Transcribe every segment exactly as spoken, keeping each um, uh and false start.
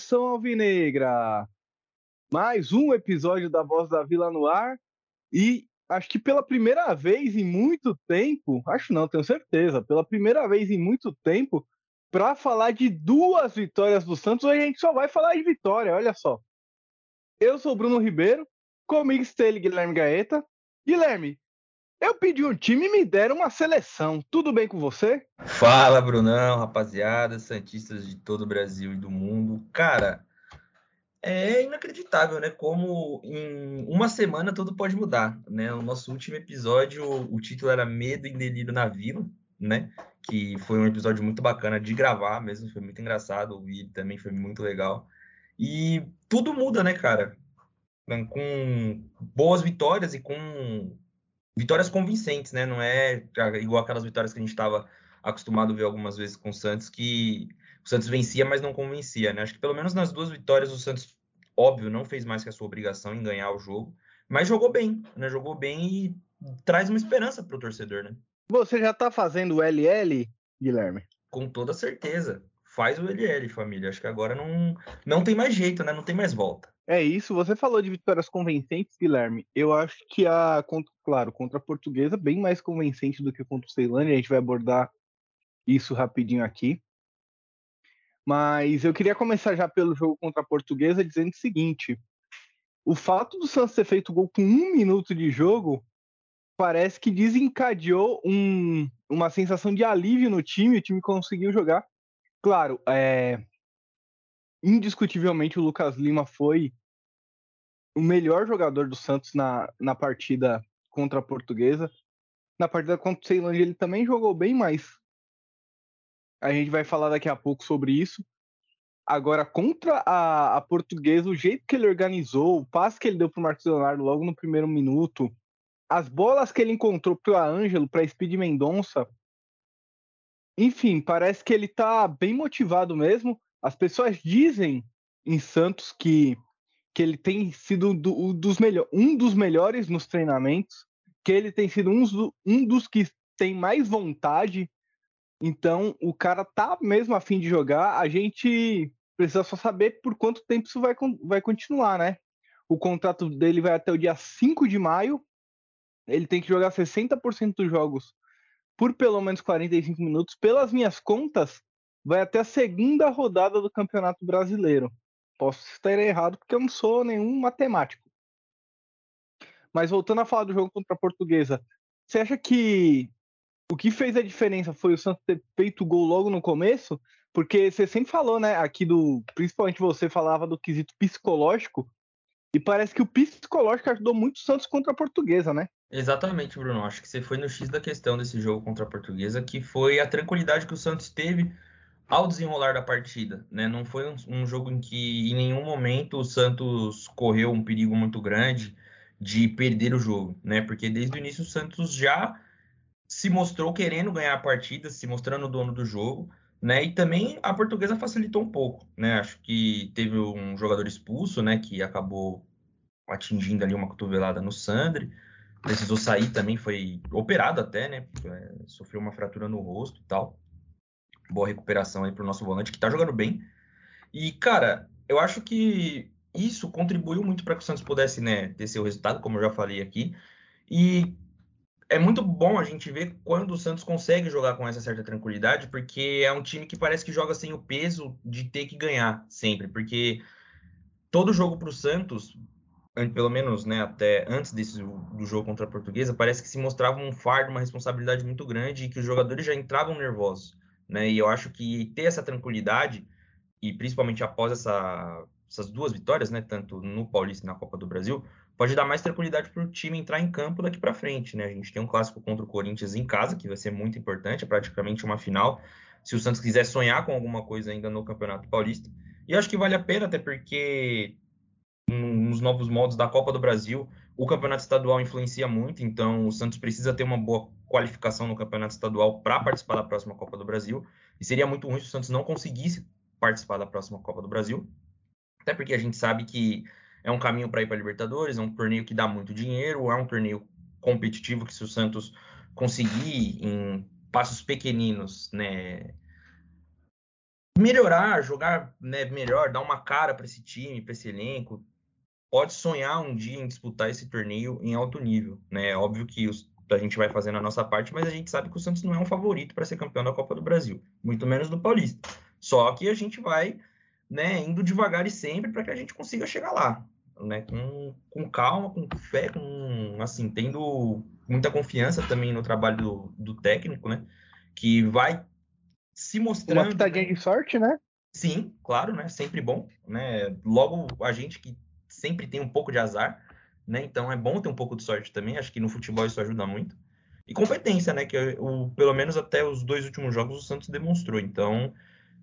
Nação Alvinegra, mais um episódio da Voz da Vila no ar e acho que pela primeira vez em muito tempo, acho não, tenho certeza, pela primeira vez em muito tempo, para falar de duas vitórias do Santos, hoje a gente só vai falar de vitória, olha só. Eu sou o Bruno Ribeiro, comigo está ele, Guilherme Gaeta. Guilherme, eu pedi um time e me deram uma seleção. Tudo bem com você? Fala, Brunão, rapaziada, santistas de todo o Brasil e do mundo. Cara, é inacreditável, né? Como em uma semana tudo pode mudar, né? O nosso último episódio, o título era Medo e Delírio na Vila, né? Que foi um episódio muito bacana de gravar mesmo. Foi muito engraçado, o vídeo também foi muito legal. E tudo muda, né, cara? Com boas vitórias e com... vitórias convincentes, né? Não é igual aquelas vitórias que a gente estava acostumado a ver algumas vezes com o Santos, que o Santos vencia, mas não convencia, né? Acho que pelo menos nas duas vitórias o Santos, óbvio, não fez mais que a sua obrigação em ganhar o jogo, mas jogou bem, né? Jogou bem e traz uma esperança para o torcedor, né? Você já está fazendo o L L, Guilherme? Com toda certeza. Faz o L L, família. Acho que agora não, não tem mais jeito, né? Não tem mais volta. É isso, você falou de vitórias convincentes, Guilherme. Eu acho que a, claro, contra a Portuguesa, bem mais convincente do que contra o Ceilândia. A gente vai abordar isso rapidinho aqui. Mas eu queria começar já pelo jogo contra a Portuguesa dizendo o seguinte. O fato do Santos ter feito gol com um minuto de jogo parece que desencadeou um, uma sensação de alívio no time. O time conseguiu jogar. Claro, é... indiscutivelmente o Lucas Lima foi o melhor jogador do Santos na, na partida contra a Portuguesa. Na partida contra o Ceilândia ele também jogou bem, mas a gente vai falar daqui a pouco sobre isso. Agora, contra a, a Portuguesa, o jeito que ele organizou, o passe que ele deu para o Marcos Leonardo logo no primeiro minuto, as bolas que ele encontrou para o Ângelo, para a Speed Mendonça, enfim, parece que ele está bem motivado mesmo. As pessoas dizem em Santos que, que ele tem sido do, dos melhor, um dos melhores nos treinamentos, que ele tem sido um, um dos que tem mais vontade. Então, o cara tá mesmo a fim de jogar. A gente precisa só saber por quanto tempo isso vai, vai continuar, né? O contrato dele vai até o dia cinco de maio. Ele tem que jogar sessenta por cento dos jogos por pelo menos quarenta e cinco minutos. Pelas minhas contas, vai até a segunda rodada do Campeonato Brasileiro. Posso estar errado porque eu não sou nenhum matemático. Mas voltando a falar do jogo contra a Portuguesa, você acha que o que fez a diferença foi o Santos ter feito o gol logo no começo? Porque você sempre falou, né, aqui do... principalmente você falava do quesito psicológico, e parece que o psicológico ajudou muito o Santos contra a Portuguesa, né? Exatamente, Bruno. Acho que você foi no X da questão desse jogo contra a Portuguesa, que foi a tranquilidade que o Santos teve ao desenrolar da partida, né? Não foi um, um jogo em que em nenhum momento o Santos correu um perigo muito grande de perder o jogo, né? Porque desde o início o Santos já se mostrou querendo ganhar a partida, se mostrando o dono do jogo, né? E também a Portuguesa facilitou um pouco, né? Acho que teve um jogador expulso, né? Que acabou atingindo ali uma cotovelada no Sandri, precisou sair também, foi operado até, né? Sofreu uma fratura no rosto e tal. Boa recuperação aí pro nosso volante, que tá jogando bem. E, cara, eu acho que isso contribuiu muito para que o Santos pudesse, né, ter seu resultado, como eu já falei aqui. E é muito bom a gente ver quando o Santos consegue jogar com essa certa tranquilidade, porque é um time que parece que joga sem o peso de ter que ganhar sempre. Porque todo jogo pro Santos, pelo menos, né, até antes desse, do jogo contra a Portuguesa, parece que se mostrava um fardo, uma responsabilidade muito grande e que os jogadores já entravam nervosos. Né? E eu acho que ter essa tranquilidade, e principalmente após essa, essas duas vitórias, né, tanto no Paulista e na Copa do Brasil, pode dar mais tranquilidade para o time entrar em campo daqui para frente. Né? A gente tem um clássico contra o Corinthians em casa, que vai ser muito importante, é praticamente uma final, se o Santos quiser sonhar com alguma coisa ainda no Campeonato Paulista. E acho que vale a pena, até porque nos novos modos da Copa do Brasil, o Campeonato Estadual influencia muito, então o Santos precisa ter uma boa qualificação no Campeonato Estadual para participar da próxima Copa do Brasil, e seria muito ruim se o Santos não conseguisse participar da próxima Copa do Brasil, até porque a gente sabe que é um caminho para ir para a Libertadores, é um torneio que dá muito dinheiro, é um torneio competitivo que se o Santos conseguir em passos pequeninos, né, melhorar, jogar, né, melhor, dar uma cara para esse time, para esse elenco, pode sonhar um dia em disputar esse torneio em alto nível, né? Óbvio que os, a gente vai fazendo a nossa parte, mas a gente sabe que o Santos não é um favorito para ser campeão da Copa do Brasil, muito menos do Paulista. Só que a gente vai, né, indo devagar e sempre para que a gente consiga chegar lá, né? Com, com calma, com fé, com, assim, tendo muita confiança também no trabalho do, do técnico, né? Que vai se mostrando. Uma pitadinha de sorte, né? Sim, claro, né? Sempre bom, né? Logo a gente que sempre tem um pouco de azar, né? Então é bom ter um pouco de sorte também. Acho que no futebol isso ajuda muito. E competência, né? Que o, pelo menos até os dois últimos jogos o Santos demonstrou. Então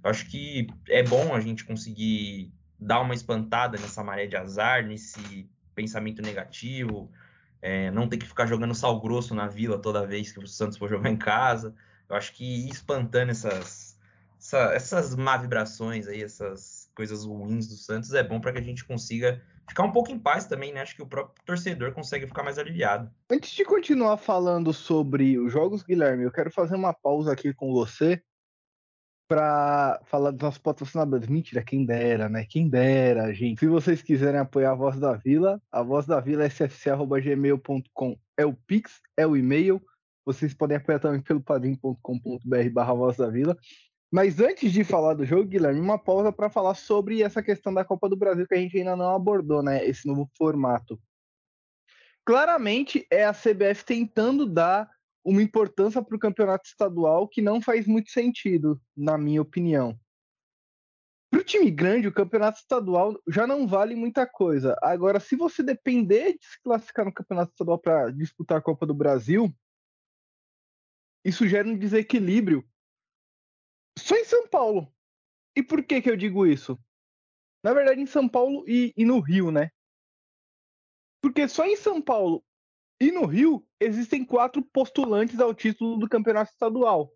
acho que é bom a gente conseguir dar uma espantada nessa maré de azar, nesse pensamento negativo, é, não ter que ficar jogando sal grosso na Vila toda vez que o Santos for jogar em casa. Eu acho que ir espantando essas, essa, essas má vibrações aí, essas coisas ruins do Santos é bom para que a gente consiga ficar um pouco em paz também, né? Acho que o próprio torcedor consegue ficar mais aliviado. Antes de continuar falando sobre os jogos, Guilherme, eu quero fazer uma pausa aqui com você para falar dos nossos patrocinadores. Mentira, quem dera, né? Quem dera, gente. Se vocês quiserem apoiar a Voz da Vila, a Voz da Vila é s f c arroba gmail ponto com, é o Pix, é o e-mail. Vocês podem apoiar também pelo padrim ponto com ponto b r barra Voz da Vila. Mas antes de falar do jogo, Guilherme, uma pausa para falar sobre essa questão da Copa do Brasil que a gente ainda não abordou, né? Esse novo formato. Claramente é a C B F tentando dar uma importância para o campeonato estadual que não faz muito sentido, na minha opinião. Para o time grande, o campeonato estadual já não vale muita coisa. Agora, se você depender de se classificar no campeonato estadual para disputar a Copa do Brasil, isso gera um desequilíbrio só em São Paulo. E por que que eu digo isso? Na verdade, em São Paulo e, e no Rio, né? Porque só em São Paulo e no Rio, existem quatro postulantes ao título do campeonato estadual.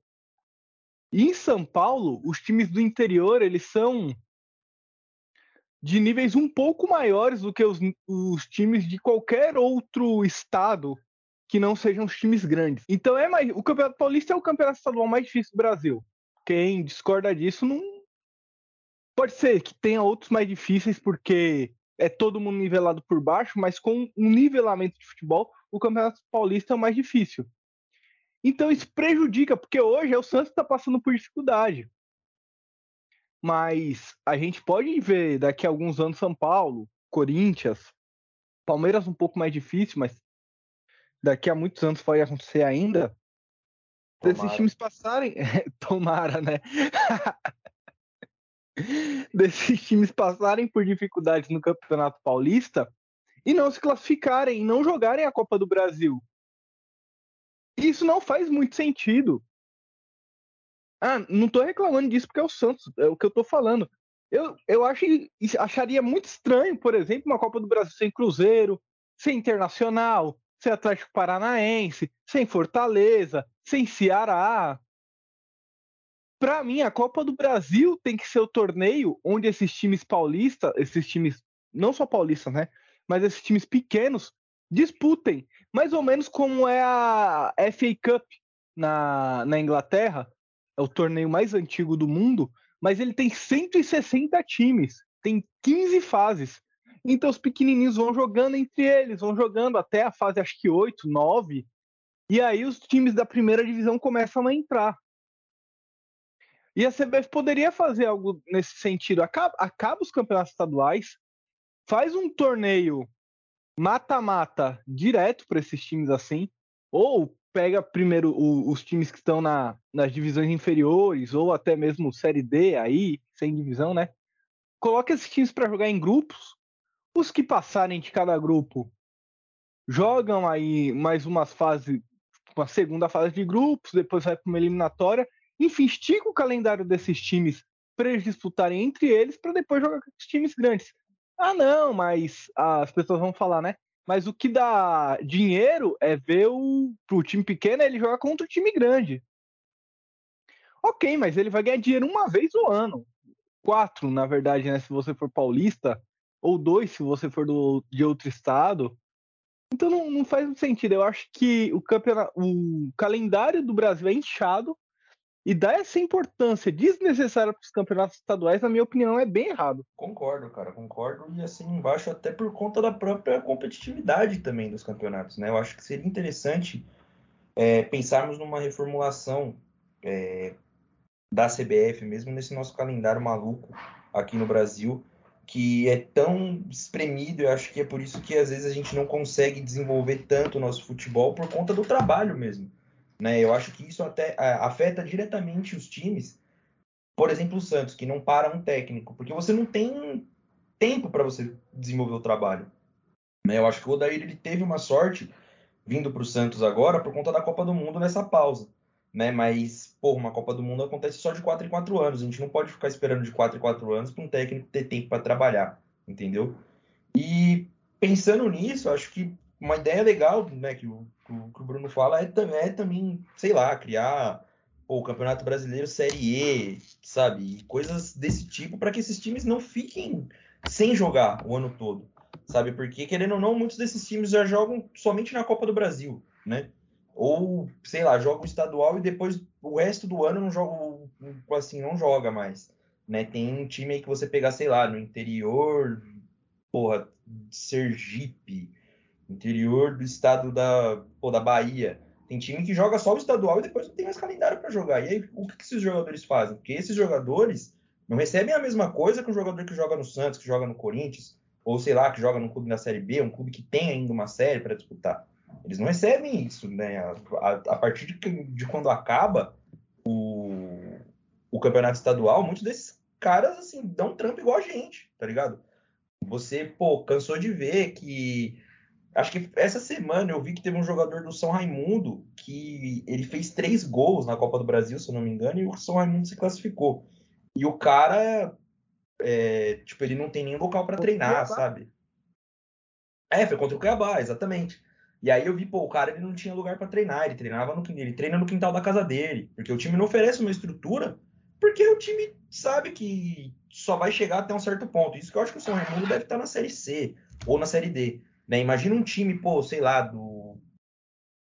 E em São Paulo, os times do interior, eles são de níveis um pouco maiores do que os, os times de qualquer outro estado que não sejam os times grandes. Então, é mais, o Campeonato Paulista é o campeonato estadual mais difícil do Brasil. Quem discorda disso, não pode ser que tenha outros mais difíceis, porque é todo mundo nivelado por baixo, mas com um nivelamento de futebol, o Campeonato Paulista é o mais difícil. Então isso prejudica, porque hoje é o Santos que está passando por dificuldade. Mas a gente pode ver daqui a alguns anos São Paulo, Corinthians, Palmeiras um pouco mais difícil, mas daqui a muitos anos pode acontecer ainda. Se esses times passarem... Tomara, né? Desses times passarem por dificuldades no Campeonato Paulista e não se classificarem, e não jogarem a Copa do Brasil. Isso não faz muito sentido. Ah, não tô reclamando disso porque é o Santos, é o que eu tô falando. Eu, eu acho, acharia muito estranho, por exemplo, uma Copa do Brasil sem Cruzeiro, sem Internacional, sem Atlético Paranaense, sem Fortaleza, sem Ceará. Para mim, a Copa do Brasil tem que ser o torneio onde esses times paulistas, esses times, não só paulistas, né? Mas esses times pequenos disputem, mais ou menos como é a F A Cup na, na Inglaterra. É o torneio mais antigo do mundo, mas ele tem cento e sessenta times, tem quinze fases. Então os pequenininhos vão jogando entre eles, vão jogando até a fase, acho que oito, nove, e aí os times da primeira divisão começam a entrar. E a C B F poderia fazer algo nesse sentido. Acaba, acaba os campeonatos estaduais, faz um torneio mata-mata direto para esses times assim, ou pega primeiro o, os times que estão na, nas divisões inferiores, ou até mesmo Série D, aí, sem divisão, né? Coloca esses times para jogar em grupos. Os que passarem de cada grupo jogam aí mais umas fases, uma segunda fase de grupos, depois vai para uma eliminatória. Enfim, estica o calendário desses times para eles disputarem entre eles para depois jogar com os times grandes. Ah, não, mas ah, as pessoas vão falar, né? Mas o que dá dinheiro é ver o pro time pequeno ele joga contra o time grande. Ok, mas ele vai ganhar dinheiro uma vez no ano. Quatro, na verdade, né? Se você for paulista, ou dois se você for do, de outro estado. Então não, não faz sentido. Eu acho que o, campeonato, o calendário do Brasil é inchado. E dar essa importância desnecessária para os campeonatos estaduais, na minha opinião, é bem errado. Concordo, cara, concordo. E assim embaixo, até por conta da própria competitividade também dos campeonatos, né? Eu acho que seria interessante é, pensarmos numa reformulação é, da C B F, mesmo nesse nosso calendário maluco aqui no Brasil, que é tão espremido. Eu acho que é por isso que às vezes a gente não consegue desenvolver tanto o nosso futebol, por conta do trabalho mesmo. Né, eu acho que isso até afeta diretamente os times, por exemplo, o Santos, que não para um técnico, porque você não tem tempo para você desenvolver o trabalho. Né, eu acho que o Odair ele teve uma sorte vindo para o Santos agora por conta da Copa do Mundo nessa pausa. Né, mas, pô, uma Copa do Mundo acontece só de quatro em quatro anos, a gente não pode ficar esperando de quatro em quatro anos para um técnico ter tempo para trabalhar, entendeu? E pensando nisso, acho que uma ideia legal, né, que, o, que o Bruno fala é, é também, sei lá, criar pô, o Campeonato Brasileiro Série E, sabe? E coisas desse tipo, para que esses times não fiquem sem jogar o ano todo, sabe? Porque, querendo ou não, muitos desses times já jogam somente na Copa do Brasil, né? Ou, sei lá, joga o estadual e depois o resto do ano não joga, assim, não joga mais, né? Tem um time aí que você pegar, sei lá, no interior, porra, Sergipe... interior do estado da, pô, da Bahia. Tem time que joga só o estadual e depois não tem mais calendário para jogar. E aí, o que, que esses jogadores fazem? Porque esses jogadores não recebem a mesma coisa que o jogador que joga no Santos, que joga no Corinthians, ou sei lá, que joga num clube da Série B, um clube que tem ainda uma série para disputar. Eles não recebem isso, né? A, a, a partir de, de quando acaba o, o campeonato estadual, muitos desses caras, assim, dão um trampo igual a gente, tá ligado? Você, pô, cansou de ver que... Acho que essa semana eu vi que teve um jogador do São Raimundo que ele fez três gols na Copa do Brasil, se eu não me engano, e o São Raimundo se classificou. E o cara, é, tipo, ele não tem nem local para treinar, sabe? É, foi contra o Cuiabá, exatamente. E aí eu vi, pô, o cara ele não tinha lugar para treinar, ele treinava no ele treina no quintal da casa dele, porque o time não oferece uma estrutura, porque o time sabe que só vai chegar até um certo ponto. Isso que eu acho que o São Raimundo deve estar na Série C ou na Série D. Né, imagina um time, pô, sei lá, do...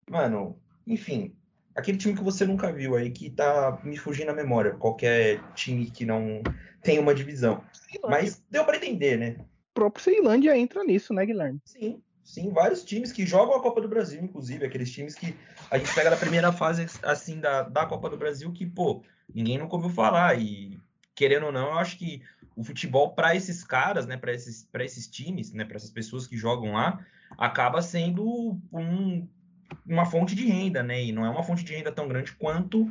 Mano, enfim, aquele time que você nunca viu aí, que tá me fugindo a memória, qualquer time que não tem uma divisão. Ceilândia. Mas deu pra entender, né? O próprio Ceilândia entra nisso, né, Guilherme? Sim, sim, vários times que jogam a Copa do Brasil, inclusive, aqueles times que a gente pega da primeira fase, assim, da, da Copa do Brasil, que, pô, ninguém nunca ouviu falar. E, querendo ou não, eu acho que o futebol para esses caras, né, para esses, para esses times, né, para essas pessoas que jogam lá, acaba sendo um, uma fonte de renda, né, e não é uma fonte de renda tão grande quanto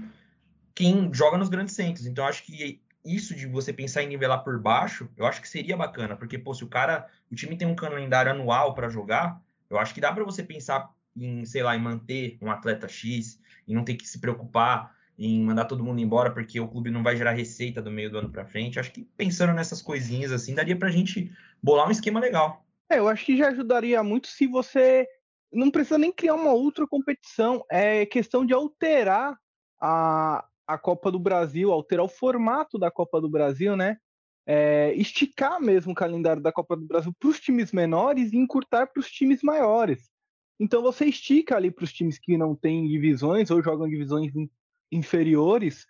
quem joga nos grandes centros. Então, acho que isso de você pensar em nivelar por baixo, eu acho que seria bacana, porque, pô, se o cara, o time tem um calendário anual para jogar, eu acho que dá para você pensar em, sei lá, em manter um atleta X e não ter que se preocupar em mandar todo mundo embora, porque o clube não vai gerar receita do meio do ano para frente. Acho que pensando nessas coisinhas assim, daria pra gente bolar um esquema legal. É, eu acho que já ajudaria muito se você não precisa nem criar uma outra competição, é questão de alterar a, a Copa do Brasil, alterar o formato da Copa do Brasil, né? É, esticar mesmo o calendário da Copa do Brasil para os times menores e encurtar para os times maiores. Então você estica ali para os times que não têm divisões ou jogam divisões em inferiores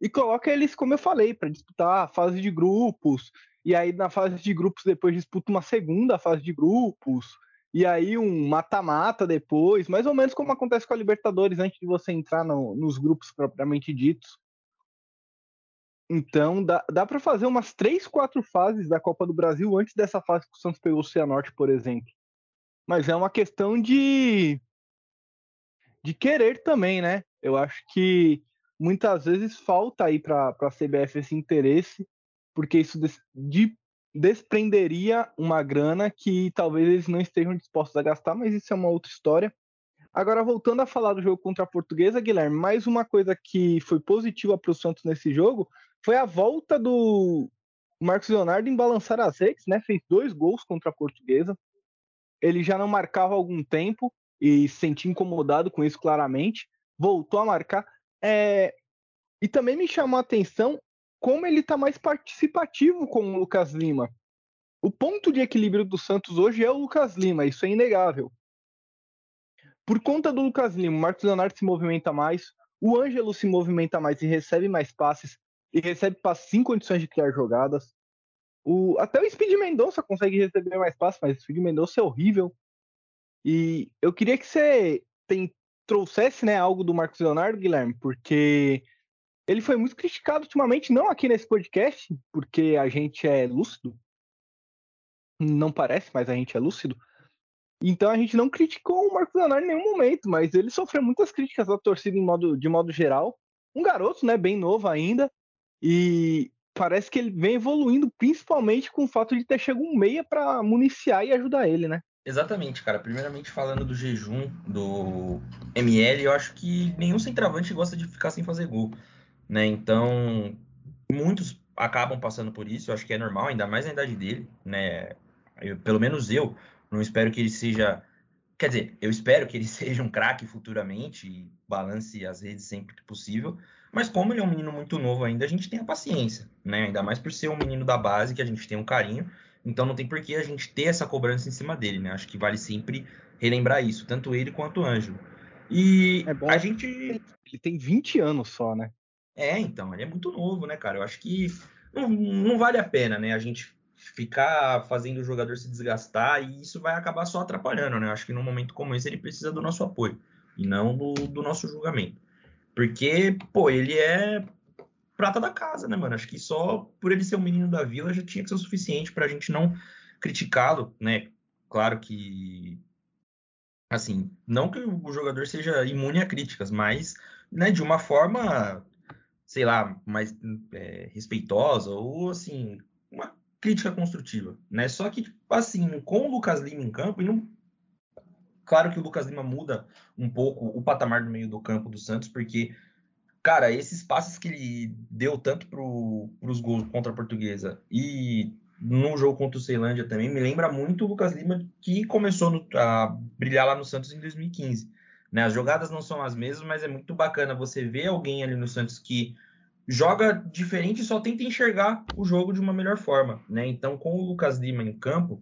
e coloca eles, como eu falei, para disputar a fase de grupos, e aí na fase de grupos depois disputa uma segunda fase de grupos, e aí um mata-mata depois, mais ou menos como acontece com a Libertadores antes de você entrar no, nos grupos propriamente ditos. Então dá, dá para fazer umas três, quatro fases da Copa do Brasil antes dessa fase que o Santos pegou o Cianorte, por exemplo. Mas é uma questão de de querer também, né? Eu acho que muitas vezes falta aí para a C B F esse interesse, porque isso des, de, desprenderia uma grana que talvez eles não estejam dispostos a gastar, mas isso é uma outra história. Agora, voltando a falar do jogo contra a Portuguesa, Guilherme, mais uma coisa que foi positiva para o Santos nesse jogo foi a volta do Marcos Leonardo em balançar as redes, né? Fez dois gols contra a Portuguesa. Ele já não marcava há algum tempo e se sentia incomodado com isso claramente. Voltou a marcar. É... E também me chamou a atenção como ele está mais participativo com o Lucas Lima. O ponto de equilíbrio do Santos hoje é o Lucas Lima, isso é inegável. Por conta do Lucas Lima, o Marcos Leonardo se movimenta mais, O Ângelo se movimenta mais e recebe mais passes, e recebe passes sem condições de criar jogadas. O, até o Speed Mendonça consegue receber mais passes, mas o Speed Mendonça é horrível. E eu queria que você tem, trouxesse, né, algo do Marcos Leonardo, Guilherme, porque ele foi muito criticado ultimamente, não aqui nesse podcast, porque a gente é lúcido. Não parece, mas a gente é lúcido. Então a gente não criticou o Marcos Leonardo em nenhum momento, mas ele sofreu muitas críticas da torcida em modo, de modo geral. Um garoto, né, bem novo ainda, e parece que ele vem evoluindo, principalmente com o fato de ter chegado um meia para municiar e ajudar ele, né? Exatamente, cara. Primeiramente, falando do jejum do M L, eu acho que nenhum centroavante gosta de ficar sem fazer gol, né? Então, muitos acabam passando por isso, eu acho que é normal, ainda mais na idade dele, né? Eu, pelo menos eu... Não espero que ele seja... Quer dizer, eu espero que ele seja um craque futuramente e balance as redes sempre que possível. Mas como ele é um menino muito novo ainda, a gente tem a paciência, né? Ainda mais por ser um menino da base, que a gente tem um carinho. Então não tem por que a gente ter essa cobrança em cima dele, né? Acho que vale sempre relembrar isso, tanto ele quanto o Ângelo. E é bom, a gente... Ele tem vinte anos só, né? É, então, ele é muito novo, né, cara? Eu acho que não, não vale a pena, né? A gente... ficar fazendo o jogador se desgastar, e isso vai acabar só atrapalhando, né? Acho que num momento como esse ele precisa do nosso apoio e não do, do nosso julgamento. Porque, pô, ele é prata da casa, né, mano? Acho que só por ele ser um menino da vila já tinha que ser o suficiente pra gente não criticá-lo, né? Claro que, assim, não que o jogador seja imune a críticas, mas, né, de uma forma, sei lá, mais é, respeitosa ou, assim, uma crítica construtiva, né? Só que, assim, com o Lucas Lima em campo, e não... claro que o Lucas Lima muda um pouco o patamar do meio do campo do Santos, porque, cara, esses passes que ele deu tanto pro, pros gols contra a Portuguesa e no jogo contra o Ceilândia também, me lembra muito o Lucas Lima que começou no, a brilhar lá no Santos em dois mil e quinze, né? As jogadas não são as mesmas, mas é muito bacana você ver alguém ali no Santos que joga diferente e só tenta enxergar o jogo de uma melhor forma, né? Então, com o Lucas Lima em campo,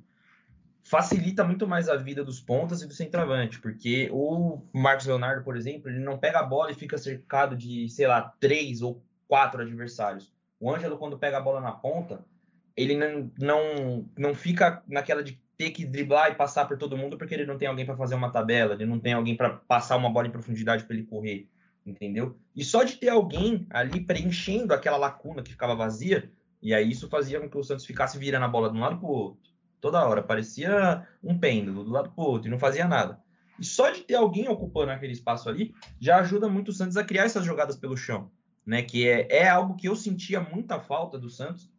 facilita muito mais a vida dos pontas e do centroavante, porque o Marcos Leonardo, por exemplo, ele não pega a bola e fica cercado de, sei lá, três ou quatro adversários. O Ângelo, quando pega a bola na ponta, ele não, não, não fica naquela de ter que driblar e passar por todo mundo, porque ele não tem alguém para fazer uma tabela, ele não tem alguém para passar uma bola em profundidade para ele correr. Entendeu? E só de ter alguém ali preenchendo aquela lacuna que ficava vazia, e aí isso fazia com que o Santos ficasse virando a bola de um lado para o outro, toda hora, parecia um pêndulo, do lado para o outro, e não fazia nada. E só de ter alguém ocupando aquele espaço ali, já ajuda muito o Santos a criar essas jogadas pelo chão, né? Que é, é algo que eu sentia muita falta do Santos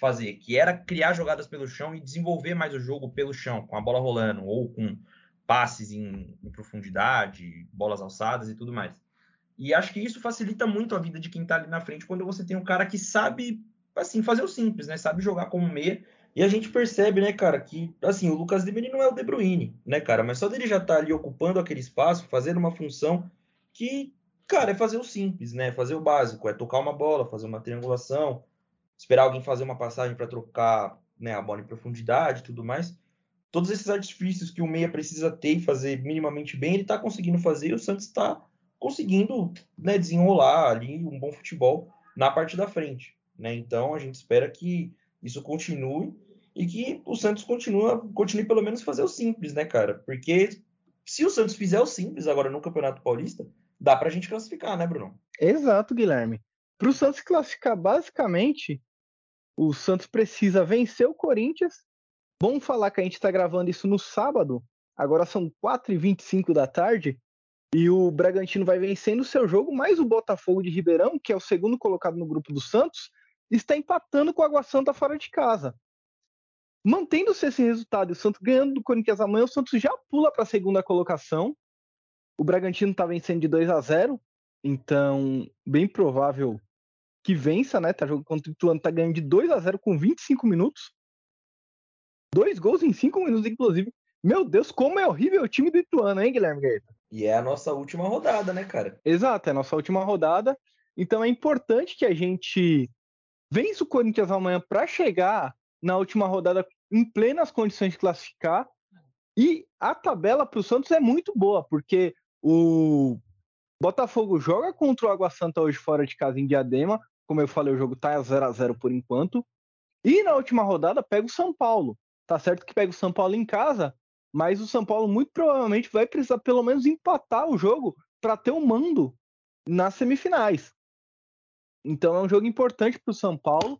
fazer, que era criar jogadas pelo chão e desenvolver mais o jogo pelo chão, com a bola rolando, ou com passes em, em profundidade, bolas alçadas e tudo mais. E acho que isso facilita muito a vida de quem tá ali na frente, quando você tem um cara que sabe, assim, fazer o simples, né? Sabe jogar como meia. E a gente percebe, né, cara, que, assim, o Lucas Lima não é o De Bruyne, né, cara? Mas só dele já tá ali ocupando aquele espaço, fazendo uma função que, cara, é fazer o simples, né? Fazer o básico, é tocar uma bola, fazer uma triangulação, esperar alguém fazer uma passagem para trocar, né, a bola em profundidade e tudo mais. Todos esses artifícios que o meia precisa ter e fazer minimamente bem, ele tá conseguindo fazer, e o Santos tá conseguindo, né, desenrolar ali um bom futebol na parte da frente, né? Então a gente espera que isso continue e que o Santos continue, continue pelo menos fazer o simples, né, cara? Porque se o Santos fizer o simples agora no Campeonato Paulista, dá pra gente classificar, né, Bruno? Exato, Guilherme. Pro Santos classificar, basicamente, o Santos precisa vencer o Corinthians. Vamos falar que a gente tá gravando isso no sábado, agora são quatro e vinte e cinco da tarde. E o Bragantino vai vencendo o seu jogo, mas o Botafogo de Ribeirão, que é o segundo colocado no grupo do Santos, está empatando com o Água Santa fora de casa. Mantendo-se esse resultado e o Santos ganhando do Corinthians amanhã, o Santos já pula para a segunda colocação. O Bragantino está vencendo de dois a zero, então bem provável que vença, né? Tá jogando contra o Ituano, está ganhando de dois a zero com vinte e cinco minutos. Dois gols em cinco minutos, inclusive. Meu Deus, como é horrível o time do Ituano, hein, Guilherme Gaeta? E é a nossa última rodada, né, cara? Exato, é a nossa última rodada. Então é importante que a gente vença o Corinthians amanhã para chegar na última rodada em plenas condições de classificar. E a tabela para o Santos é muito boa, porque o Botafogo joga contra o Água Santa hoje fora de casa em Diadema. Como eu falei, o jogo tá zero a zero por enquanto. E na última rodada pega o São Paulo. Tá certo que pega o São Paulo em casa, mas o São Paulo muito provavelmente vai precisar pelo menos empatar o jogo para ter o um mando nas semifinais. Então é um jogo importante para o São Paulo.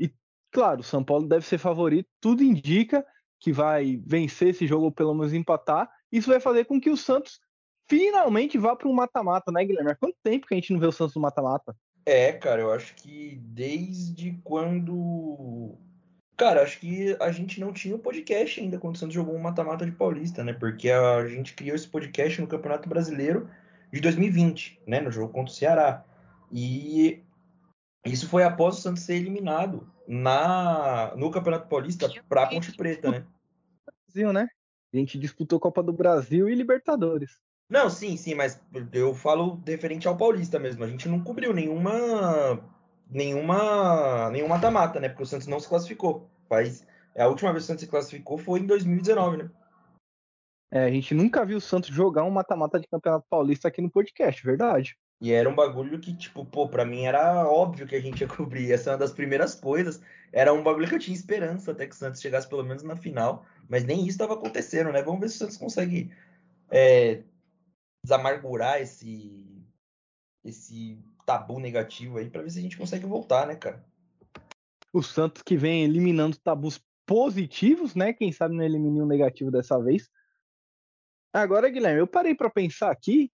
E claro, o São Paulo deve ser favorito. Tudo indica que vai vencer esse jogo ou pelo menos empatar. Isso vai fazer com que o Santos finalmente vá para um mata-mata, né, Guilherme? Há quanto tempo que a gente não vê o Santos no mata-mata? É, cara, eu acho que desde quando... Cara, acho que a gente não tinha o podcast ainda quando o Santos jogou um mata-mata de Paulista, né? Porque a gente criou esse podcast no Campeonato Brasileiro de dois mil e vinte, né? No jogo contra o Ceará. E isso foi após o Santos ser eliminado na... no Campeonato Paulista para a Ponte Preta, né? Brasil, né? A gente disputou Copa do Brasil e Libertadores. Não, sim, sim, mas eu falo referente ao Paulista mesmo. A gente não cobriu nenhuma nenhuma, nenhum mata-mata, né? Porque o Santos não se classificou. Mas a última vez que o Santos se classificou foi em dois mil e dezenove, né? É, a gente nunca viu o Santos jogar um mata-mata de Campeonato Paulista aqui no podcast, verdade. E era um bagulho que, tipo, pô, pra mim era óbvio que a gente ia cobrir. Essa é uma das primeiras coisas. Era um bagulho que eu tinha esperança até que o Santos chegasse pelo menos na final. Mas nem isso estava acontecendo, né? Vamos ver se o Santos consegue... É... desamargurar esse, esse tabu negativo aí pra ver se a gente consegue voltar, né, cara? O Santos que vem eliminando tabus positivos, né? Quem sabe não elimine um negativo dessa vez. Agora, Guilherme, eu parei pra pensar aqui.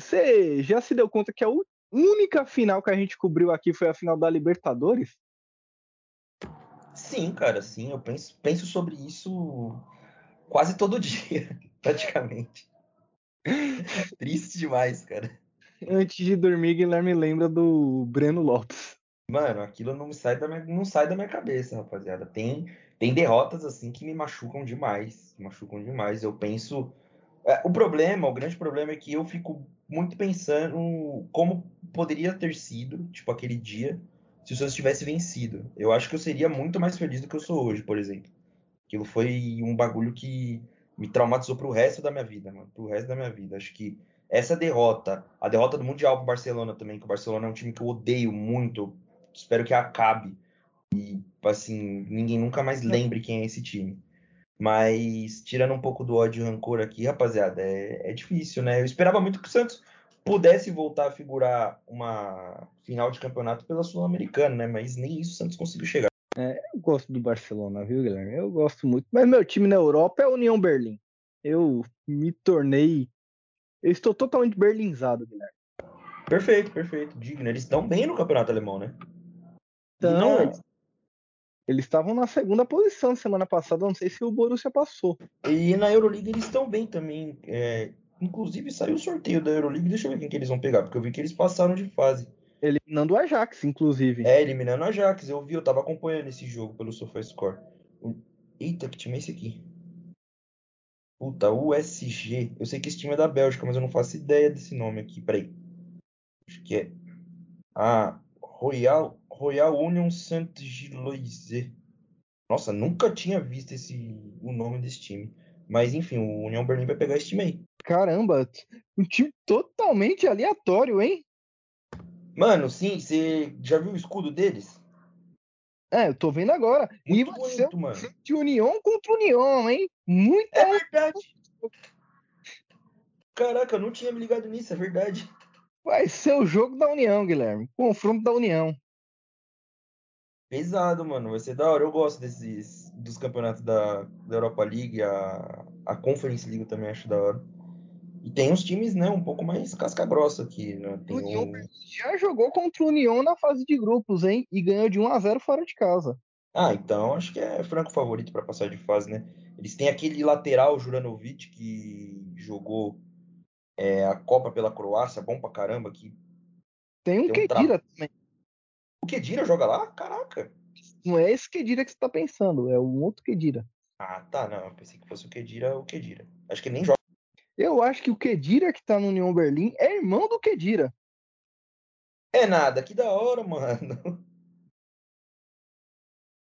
Você já se deu conta que a única final que a gente cobriu aqui foi a final da Libertadores? Sim, cara, sim. Eu penso, penso sobre isso quase todo dia, praticamente. Triste demais, cara. Antes de dormir, Guilherme lembra do Breno Lopes. Mano, aquilo não sai da minha, não sai da minha cabeça, rapaziada. Tem, tem derrotas assim que me machucam demais. Me machucam demais. Eu penso... O problema, o grande problema é que eu fico muito pensando como poderia ter sido, tipo, aquele dia, se o Santos tivesse vencido. Eu acho que eu seria muito mais feliz do que eu sou hoje, por exemplo. Aquilo foi um bagulho que... me traumatizou pro resto da minha vida, mano. Pro resto da minha vida. Acho que essa derrota, a derrota do Mundial pro Barcelona também, que o Barcelona é um time que eu odeio muito. Espero que acabe. E, assim, ninguém nunca mais lembre quem é esse time. Mas, tirando um pouco do ódio e rancor aqui, rapaziada, é, é difícil, né? Eu esperava muito que o Santos pudesse voltar a figurar uma final de campeonato pela Sul-Americana, né? Mas nem isso o Santos conseguiu chegar. É, eu gosto do Barcelona, viu, Guilherme? Eu gosto muito. Mas meu time na Europa é a União Berlim. Eu me tornei... Eu estou totalmente berlinzado, Guilherme. Perfeito, perfeito. Digno. Eles estão bem no campeonato alemão, né? Então, não, eles... eles estavam na segunda posição semana passada. Não sei se o Borussia passou. E na Euroliga eles estão bem também. É... Inclusive saiu o sorteio da Euroliga. Deixa eu ver quem que eles vão pegar, porque eu vi que eles passaram de fase. Eliminando o Ajax, inclusive. É, eliminando o Ajax. Eu vi, eu tava acompanhando esse jogo pelo SofaScore. Eita, que time é esse aqui? Puta, U S G. Eu sei que esse time é da Bélgica, mas eu não faço ideia desse nome aqui. Peraí. Acho que é... Ah, Royal, Royal Union Saint-Gilloise. Nossa, nunca tinha visto esse, o nome desse time. Mas, enfim, o União Berlim vai pegar esse time aí. Caramba, um time totalmente aleatório, hein? Mano, sim, você já viu o escudo deles? É, eu tô vendo agora. Muito e você, bonito, mano. De União contra União, hein? Muita é verdade. Caraca, eu não tinha me ligado nisso, é verdade. Vai ser o jogo da União, Guilherme. Confronto da União. Pesado, mano. Vai ser da hora. Eu gosto desses, dos campeonatos da, da Europa League. A, a Conference League eu também acho da hora. E tem uns times, né, um pouco mais casca-grossa aqui, né? Tem o União um... já jogou contra o União na fase de grupos, hein? E ganhou de um a zero fora de casa. Ah, então acho que é franco favorito para passar de fase, né? Eles têm aquele lateral, Juranovic, que jogou é, a Copa pela Croácia, bom pra caramba. Que... Tem um, tem um Kedira tra... também. O Kedira joga lá? Caraca! Não é esse Kedira que você tá pensando, é um outro Kedira. Ah, tá, não. Eu pensei que fosse o Kedira, o Kedira. Acho que ele nem joga. Eu acho que o Kedira que tá no União Berlim é irmão do Kedira. É nada, que da hora, mano.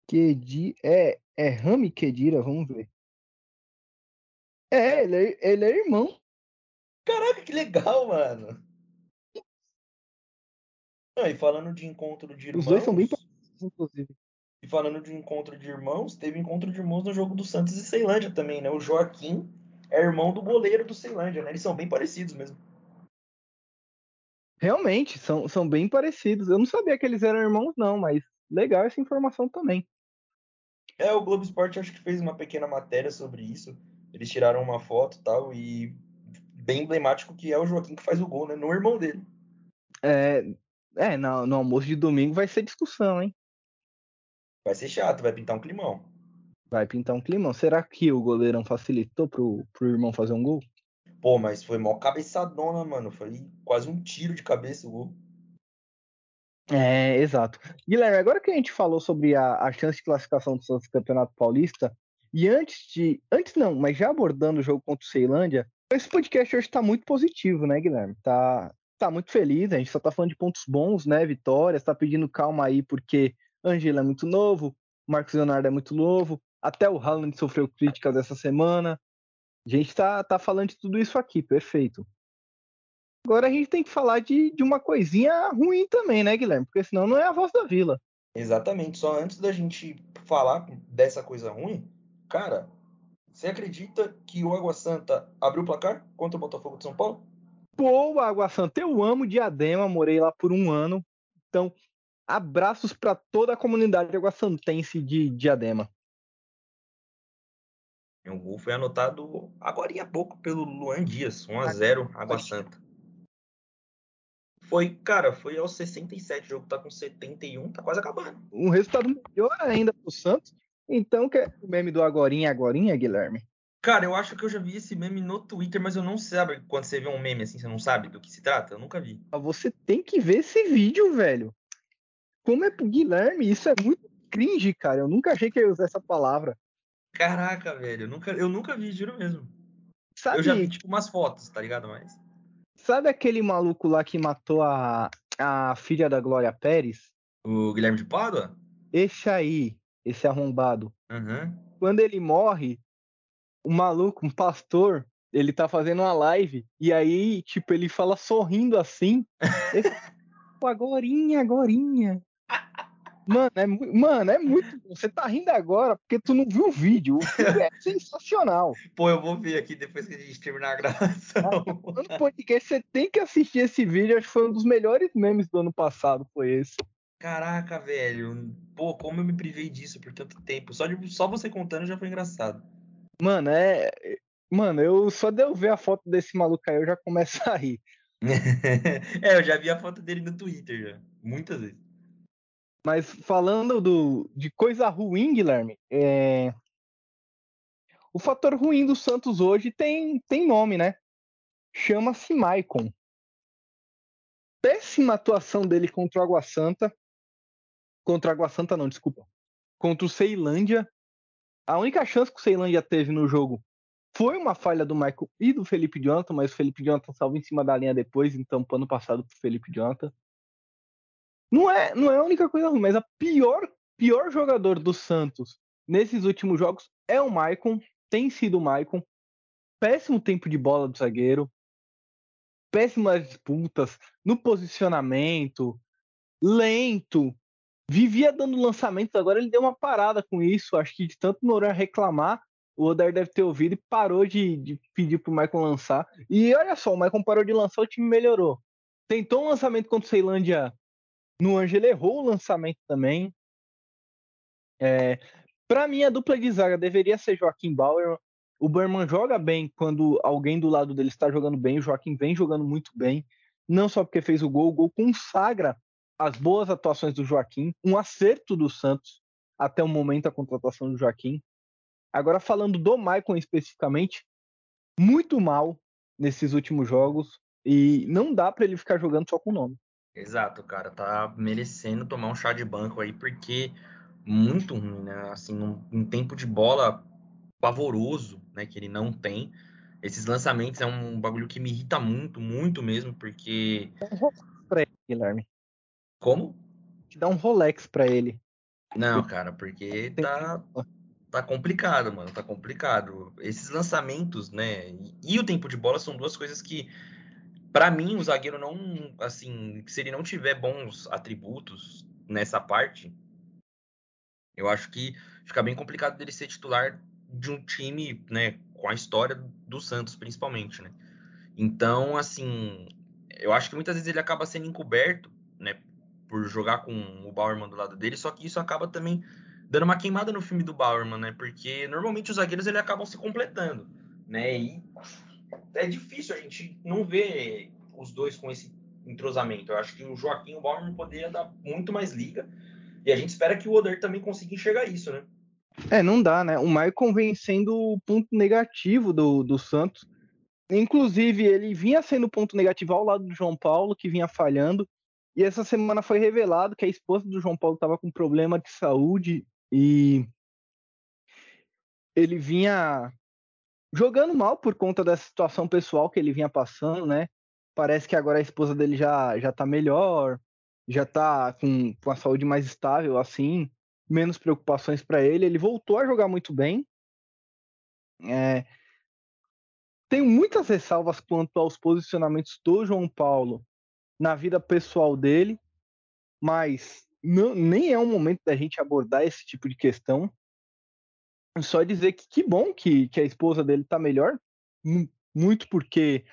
Kedira, é, é Rami Kedira, vamos ver. É, ele é, ele é irmão. Caraca, que legal, mano. Não, e falando de encontro de irmãos... Os dois são bem parecidos, inclusive. E falando de encontro de irmãos, teve encontro de irmãos no jogo do Santos e Ceilândia também, né? O Joaquim é irmão do goleiro do Ceilândia, né? Eles são bem parecidos mesmo. Realmente, são, são bem parecidos. Eu não sabia que eles eram irmãos, não, mas legal essa informação também. É, o Globo Esporte acho que fez uma pequena matéria sobre isso. Eles tiraram uma foto e tal, e bem emblemático que é o Joaquim que faz o gol, né? No irmão dele. É, é no, no almoço de domingo vai ser discussão, hein? Vai ser chato, vai pintar um climão. Vai pintar um climão. Será que o goleirão facilitou pro, pro irmão fazer um gol? Pô, mas foi mó cabeçadona, mano. Foi quase um tiro de cabeça o gol. É, exato. Guilherme, agora que a gente falou sobre a, a chance de classificação do Santos Campeonato Paulista, e antes de... Antes não, mas já abordando o jogo contra o Ceilândia, esse podcast hoje tá muito positivo, né, Guilherme? Tá, tá muito feliz, a gente só tá falando de pontos bons, né, vitórias, tá pedindo calma aí porque Ângelo é muito novo, Marcos Leonardo é muito novo, até o Haaland sofreu críticas essa semana. A gente tá, tá falando de tudo isso aqui, perfeito. Agora a gente tem que falar de, de uma coisinha ruim também, né, Guilherme? Porque senão não é a voz da Vila. Exatamente. Só antes da gente falar dessa coisa ruim, cara, você acredita que o Água Santa abriu o placar contra o Botafogo de São Paulo? Pô, Água Santa, eu amo Diadema, morei lá por um ano. Então, abraços para toda a comunidade aguassantense de Diadema. O gol foi anotado agora há pouco pelo Luan Dias, um a zero, Água Santa. Foi, cara, foi aos sessenta e sete, o jogo tá com setenta e um, tá quase acabando. Um resultado melhor ainda pro Santos. Então, quer o meme do agorinha, agorinha, Guilherme? Cara, eu acho que eu já vi esse meme no Twitter, mas eu não sei, sabe, quando você vê um meme assim, você não sabe do que se trata? Eu nunca vi. Você tem que ver esse vídeo, velho. Como é pro Guilherme? Isso é muito cringe, cara. Eu nunca achei que eu ia usar essa palavra. Caraca, velho, eu nunca, eu nunca vi, juro mesmo. Sabe, eu já vi, tipo, umas fotos, tá ligado? Mas... Sabe aquele maluco lá que matou a, a filha da Glória Pérez? O Guilherme de Pádua? Esse aí, esse arrombado. Uhum. Quando ele morre, um maluco, um pastor, ele tá fazendo uma live, e aí, tipo, ele fala sorrindo assim. Esse... agorinha, agorinha. Mano é, mano, é muito... Você tá rindo agora porque tu não viu o vídeo. O vídeo é sensacional. Pô, eu vou ver aqui depois que a gente terminar a gravação. No podcast, você tem que assistir esse vídeo. Acho que foi um dos melhores memes do ano passado, foi esse. Caraca, velho. Pô, como eu me privei disso por tanto tempo. Só, de, só você contando já foi engraçado. Mano, é... Mano, eu só de eu ver a foto desse maluco aí, eu já começo a rir. É, eu já vi a foto dele no Twitter, já. Muitas vezes. Mas falando do, de coisa ruim, Guilherme, é... o fator ruim do Santos hoje tem, tem nome, né? Chama-se Maicon. Péssima atuação dele contra o Água Santa. Contra o Água Santa não, desculpa. Contra o Ceilândia. A única chance que o Ceilândia teve no jogo foi uma falha do Maicon e do Felipe Jonathan, mas o Felipe Jonathan salvou em cima da linha depois, então pano passado pro Felipe Jonathan. Não é, não é a única coisa ruim, mas a pior, pior jogador do Santos nesses últimos jogos é o Maicon, tem sido o Maicon. Péssimo tempo de bola do zagueiro, péssimas disputas no posicionamento, lento, vivia dando lançamentos, agora ele deu uma parada com isso, acho que de tanto Noran reclamar, o Odair deve ter ouvido e parou de, de pedir pro Maicon lançar. E olha só, o Maicon parou de lançar, o time melhorou. Tentou um lançamento contra o Ceilândia, no Ângelo errou o lançamento também. É, para mim, a dupla de zaga deveria ser Joaquim Bauerman. O Bauerman joga bem quando alguém do lado dele está jogando bem. O Joaquim vem jogando muito bem. Não só porque fez o gol. O gol consagra as boas atuações do Joaquim. Um acerto do Santos até o momento a contratação do Joaquim. Agora, falando do Maicon especificamente, muito mal nesses últimos jogos. E não dá para ele ficar jogando só com o nome. Exato, cara, tá merecendo tomar um chá de banco aí, porque muito ruim, né, assim, um, um tempo de bola pavoroso, né, que ele não tem, esses lançamentos é um bagulho que me irrita muito, muito mesmo, porque... Dá um Rolex pra ele, Guilherme. Como? Dá um Rolex pra ele. Não, cara, porque tá, tá complicado, mano, tá complicado, esses lançamentos, né, e, e o tempo de bola são duas coisas que... Para mim, o zagueiro não, assim, se ele não tiver bons atributos nessa parte, eu acho que fica bem complicado dele ser titular de um time, né, com a história do Santos, principalmente, né? Então, assim, eu acho que muitas vezes ele acaba sendo encoberto, né, por jogar com o Bauerman do lado dele, só que isso acaba também dando uma queimada no filme do Bauerman, né? Porque normalmente os zagueiros eles acabam se completando, né? E é difícil a gente não ver os dois com esse entrosamento. Eu acho que o Joaquim e o Bauerman poderiam dar muito mais liga. E a gente espera que o Odair também consiga enxergar isso, né? É, não dá, né? O Maicon vem sendo o ponto negativo do, do Santos. Inclusive, ele vinha sendo ponto negativo ao lado do João Paulo, que vinha falhando. E essa semana foi revelado que a esposa do João Paulo estava com problema de saúde e ele vinha jogando mal por conta dessa situação pessoal que ele vinha passando, né? Parece que agora a esposa dele já, já tá melhor, já tá com, com a saúde mais estável, assim, menos preocupações para ele. Ele voltou a jogar muito bem. É... Tenho muitas ressalvas quanto aos posicionamentos do João Paulo na vida pessoal dele, mas não, nem é o momento da gente abordar esse tipo de questão. Só dizer que que bom que, que a esposa dele tá melhor, muito porque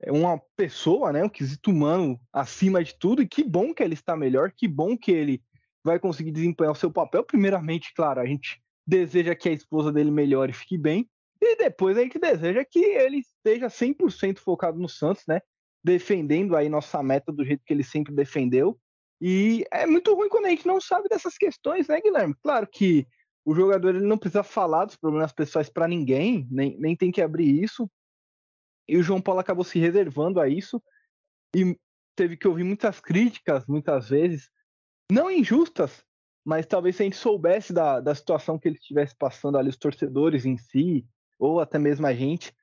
é uma pessoa, né, um quesito humano acima de tudo, e que bom que ele está melhor, que bom que ele vai conseguir desempenhar o seu papel. Primeiramente, claro, a gente deseja que a esposa dele melhore e fique bem, e depois a gente deseja que ele esteja cem por cento focado no Santos, né, defendendo aí nossa meta do jeito que ele sempre defendeu. E é muito ruim quando a gente não sabe dessas questões, né, Guilherme? Claro que o jogador ele não precisa falar dos problemas pessoais para ninguém, nem, nem tem que abrir isso, e o João Paulo acabou se reservando a isso e teve que ouvir muitas críticas, muitas vezes não injustas, mas talvez se a gente soubesse da, da situação que ele estivesse passando ali, os torcedores em si, ou até mesmo a gente,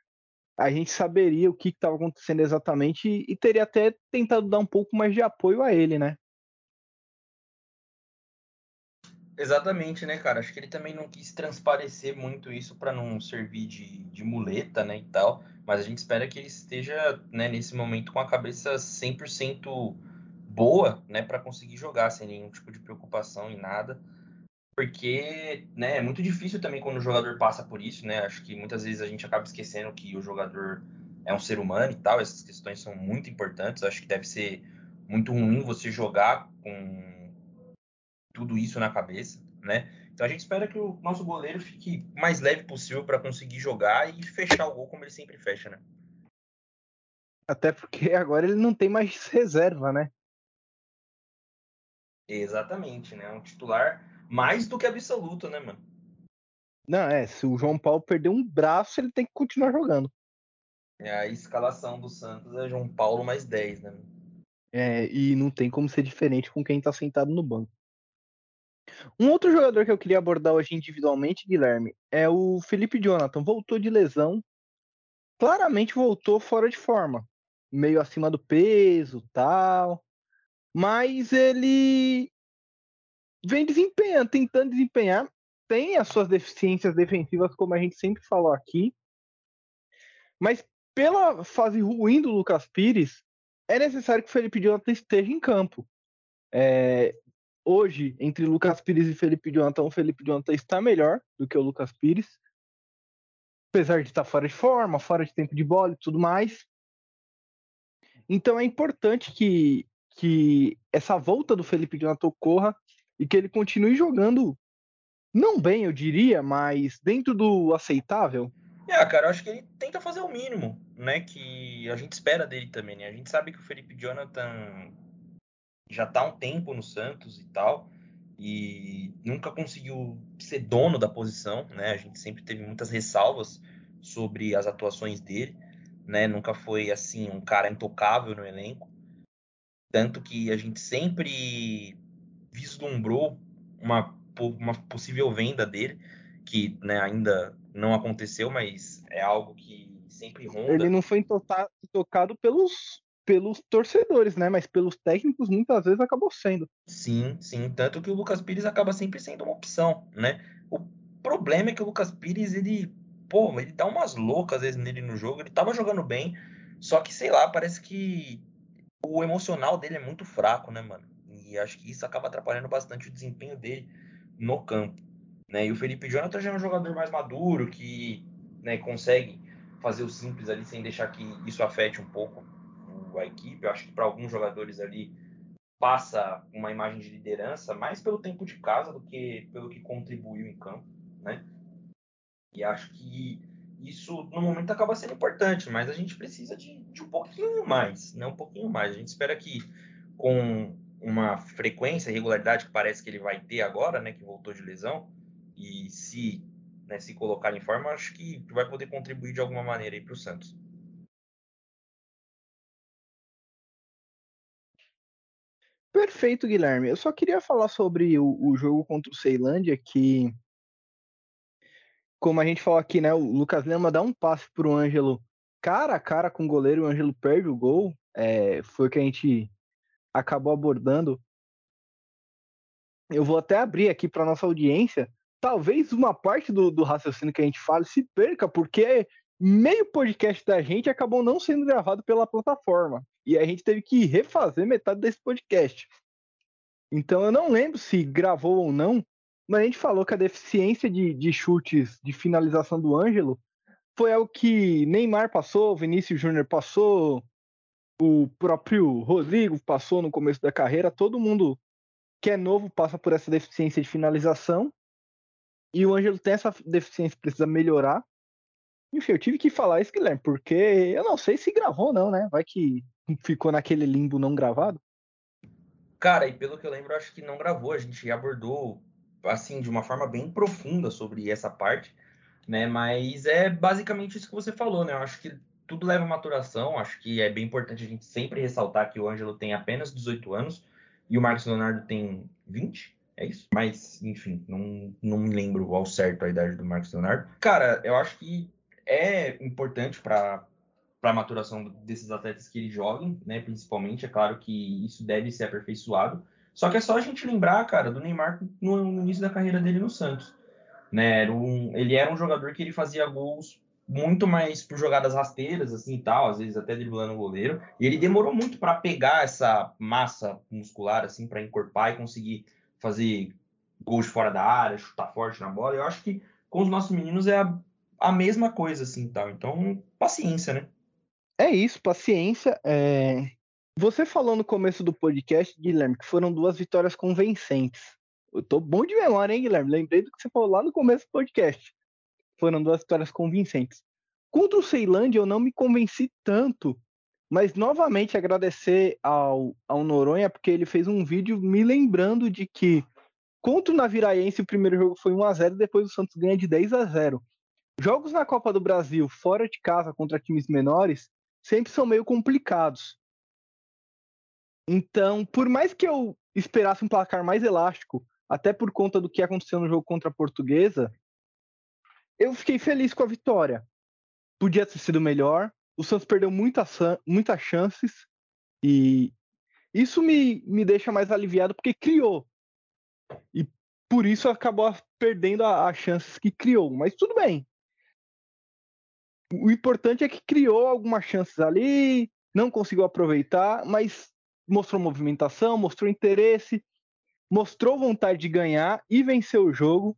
a gente saberia o que estava acontecendo exatamente e, e teria até tentado dar um pouco mais de apoio a ele, né? Exatamente, né, cara? Acho que ele também não quis transparecer muito isso para não servir de, de muleta, né, e tal. Mas a gente espera que ele esteja, né, nesse momento com a cabeça cem por cento boa, né, para conseguir jogar sem nenhum tipo de preocupação e nada. Porque, né, é muito difícil também quando o jogador passa por isso, né? Acho que muitas vezes a gente acaba esquecendo que o jogador é um ser humano e tal. Essas questões são muito importantes. Acho que deve ser muito ruim você jogar com tudo isso na cabeça, né? Então a gente espera que o nosso goleiro fique mais leve possível para conseguir jogar e fechar o gol como ele sempre fecha, né? Até porque agora ele não tem mais reserva, né? Exatamente, né? É um titular mais do que absoluto, né, mano? Não, é, se o João Paulo perder um braço, ele tem que continuar jogando. É, a escalação do Santos é João Paulo mais dez, né? É, e não tem como ser diferente com quem tá sentado no banco. Um outro jogador que eu queria abordar hoje individualmente, Guilherme, é o Felipe Jonathan. Voltou de lesão, claramente voltou fora de forma, meio acima do peso, tal, mas ele vem desempenhando, tentando desempenhar, tem as suas deficiências defensivas, como a gente sempre falou aqui, mas pela fase ruim do Lucas Pires, é necessário que o Felipe Jonathan esteja em campo. É... Hoje, entre Lucas Pires e Felipe Jonathan, o Felipe Jonathan está melhor do que o Lucas Pires. Apesar de estar fora de forma, fora de tempo de bola e tudo mais. Então é importante que, que essa volta do Felipe Jonathan ocorra e que ele continue jogando, não bem, eu diria, mas dentro do aceitável. É, cara, eu acho que ele tenta fazer o mínimo, né? Que a gente espera dele também, né? A gente sabe que o Felipe Jonathan já tá há um tempo no Santos e tal, e nunca conseguiu ser dono da posição, né? A gente sempre teve muitas ressalvas sobre as atuações dele, né? Nunca foi, assim, um cara intocável no elenco. Tanto que a gente sempre vislumbrou uma, uma possível venda dele, que, né, ainda não aconteceu, mas é algo que sempre ronda. Ele não foi intocado pelos... pelos torcedores, né? Mas pelos técnicos muitas vezes acabou sendo. Sim, sim. Tanto que o Lucas Pires acaba sempre sendo uma opção, né? O problema é que o Lucas Pires, ele, pô, ele dá umas loucas às vezes nele no jogo. Ele tava jogando bem, Só que, sei lá, parece que o emocional dele é muito fraco, né, mano? E acho que isso acaba atrapalhando bastante o desempenho dele no campo, né? E o Felipe Jonathan já é um jogador mais maduro, que, né, consegue fazer o simples ali sem deixar que isso afete um pouco a equipe. Eu acho que para alguns jogadores ali passa uma imagem de liderança mais pelo tempo de casa do que pelo que contribuiu em campo, né? E acho que isso no momento acaba sendo importante, mas a gente precisa de, de um pouquinho mais, né? Um pouquinho mais. A gente espera que com uma frequência e regularidade que parece que ele vai ter agora, né? Que voltou de lesão, e se, né, se colocar em forma, acho que vai poder contribuir de alguma maneira aí para o Santos. Perfeito, Guilherme. Eu só queria falar sobre o, o jogo contra o Ceilândia, que, como a gente falou aqui, né, o Lucas Lima dá um passe pro Ângelo cara a cara com o goleiro, o Ângelo perde o gol. É, foi o que a gente acabou abordando. Eu vou até abrir aqui para nossa audiência. Talvez uma parte do, do raciocínio que a gente fala se perca, porque meio podcast da gente acabou não sendo gravado pela plataforma. E a gente teve que refazer metade desse podcast. Então eu não lembro se gravou ou não, mas a gente falou que a deficiência de, de chutes, de finalização do Ângelo, foi algo que Neymar passou, Vinícius Júnior passou, o próprio Rodrigo passou no começo da carreira. Todo mundo que é novo passa por essa deficiência de finalização. E o Ângelo tem essa deficiência, precisa melhorar. Enfim, eu tive que falar isso, Guilherme, porque eu não sei se gravou ou não, né? Vai que ficou naquele limbo não gravado. Cara, e pelo que eu lembro, acho que não gravou. A gente abordou, assim, de uma forma bem profunda sobre essa parte, né? Mas é basicamente isso que você falou, né? Eu acho que tudo leva à maturação. Acho que é bem importante a gente sempre ressaltar que o Ângelo tem apenas dezoito anos e o Marcos Leonardo tem vinte. É isso? Mas, enfim, não, não me lembro ao certo a idade do Marcos Leonardo. Cara, eu acho que é importante para a maturação desses atletas que eles joguem, né? Principalmente, é claro que isso deve ser aperfeiçoado. Só que é só a gente lembrar, cara, do Neymar no, no início da carreira dele no Santos, né? Era um, ele era um jogador que ele fazia gols muito mais por jogadas rasteiras, assim, e tal, às vezes até driblando o goleiro. E ele demorou muito para pegar essa massa muscular, assim, para encorpar e conseguir fazer gols de fora da área, chutar forte na bola. Eu acho que com os nossos meninos é a a mesma coisa, assim, tal. Então, paciência, né? É isso, paciência. É... Você falou no começo do podcast, Guilherme, que foram duas vitórias convincentes. Eu tô bom de memória, hein, Guilherme? Lembrei do que você falou lá no começo do podcast. Foram duas vitórias convincentes. Contra o Ceilândia, eu não me convenci tanto, mas novamente agradecer ao, ao Noronha, porque ele fez um vídeo me lembrando de que contra o Naviraense, o primeiro jogo foi um a zero, depois o Santos ganha de dez a zero. Jogos na Copa do Brasil, fora de casa, contra times menores, sempre são meio complicados. Então, por mais que eu esperasse um placar mais elástico, até por conta do que aconteceu no jogo contra a Portuguesa, eu fiquei feliz com a vitória. Podia ter sido melhor, o Santos perdeu muitas, muitas chances, e isso me, me deixa mais aliviado, porque criou. E por isso acabou perdendo as chances que criou, mas tudo bem. O importante é que criou algumas chances ali, não conseguiu aproveitar, mas mostrou movimentação, mostrou interesse, mostrou vontade de ganhar e venceu o jogo.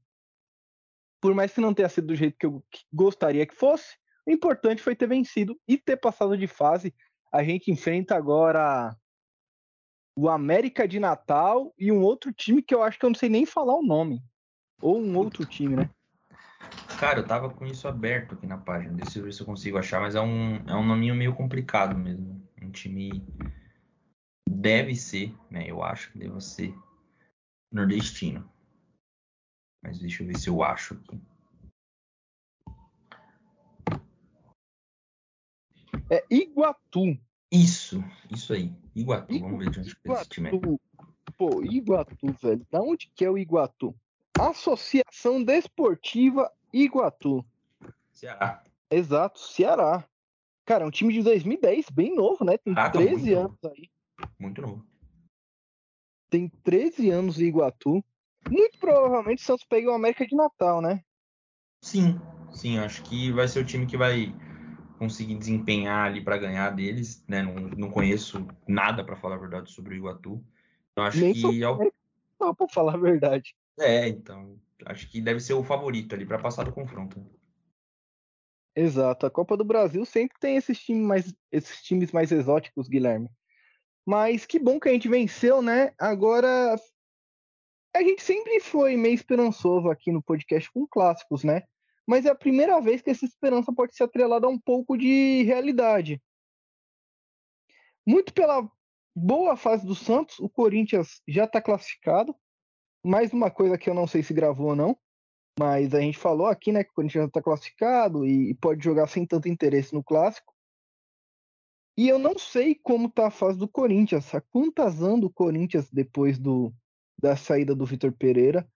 Por mais que não tenha sido do jeito que eu gostaria que fosse, o importante foi ter vencido e ter passado de fase. A gente enfrenta agora o América de Natal e um outro time que eu acho que eu não sei nem falar o nome. Ou um outro time, né? Cara, eu tava com isso aberto aqui na página. Deixa eu ver se eu consigo achar, mas é um, é um nominho meio complicado mesmo. Um time deve ser, né? Eu acho que deve ser nordestino. Mas deixa eu ver se eu acho aqui. É Iguatu. Isso, isso aí. Iguatu, Igu... vamos ver de onde Iguatu... que esse time é. Pô, Iguatu, velho. Da onde que é o Iguatu? Associação Desportiva Iguatu. Ceará. Exato, Ceará. Cara, é um time de dois mil e dez, bem novo, né? Tem ah, treze tá anos novo. Aí. Muito novo. Tem treze anos o Iguatu. Muito provavelmente o Santos pega o América de Natal, né? Sim, sim. Acho que vai ser o time que vai conseguir desempenhar ali para ganhar deles, né? Não, não conheço nada, para falar a verdade, sobre o Iguatu. Então acho Nem que é o... não, para falar a verdade. É, então acho que deve ser o favorito ali para passar do confronto. Exato. A Copa do Brasil sempre tem esses times mais, esses times mais exóticos, Guilherme. Mas que bom que a gente venceu, né? Agora, a gente sempre foi meio esperançoso aqui no podcast com clássicos, né? Mas é a primeira vez que essa esperança pode ser atrelada a um pouco de realidade. Muito pela boa fase do Santos, o Corinthians já está classificado. Mais uma coisa que eu não sei se gravou ou não, mas a gente falou aqui, né, que o Corinthians já está classificado e pode jogar sem tanto interesse no clássico. E eu não sei como está a fase do Corinthians, a quantas anda o Corinthians depois do, da saída do Vitor Pereira.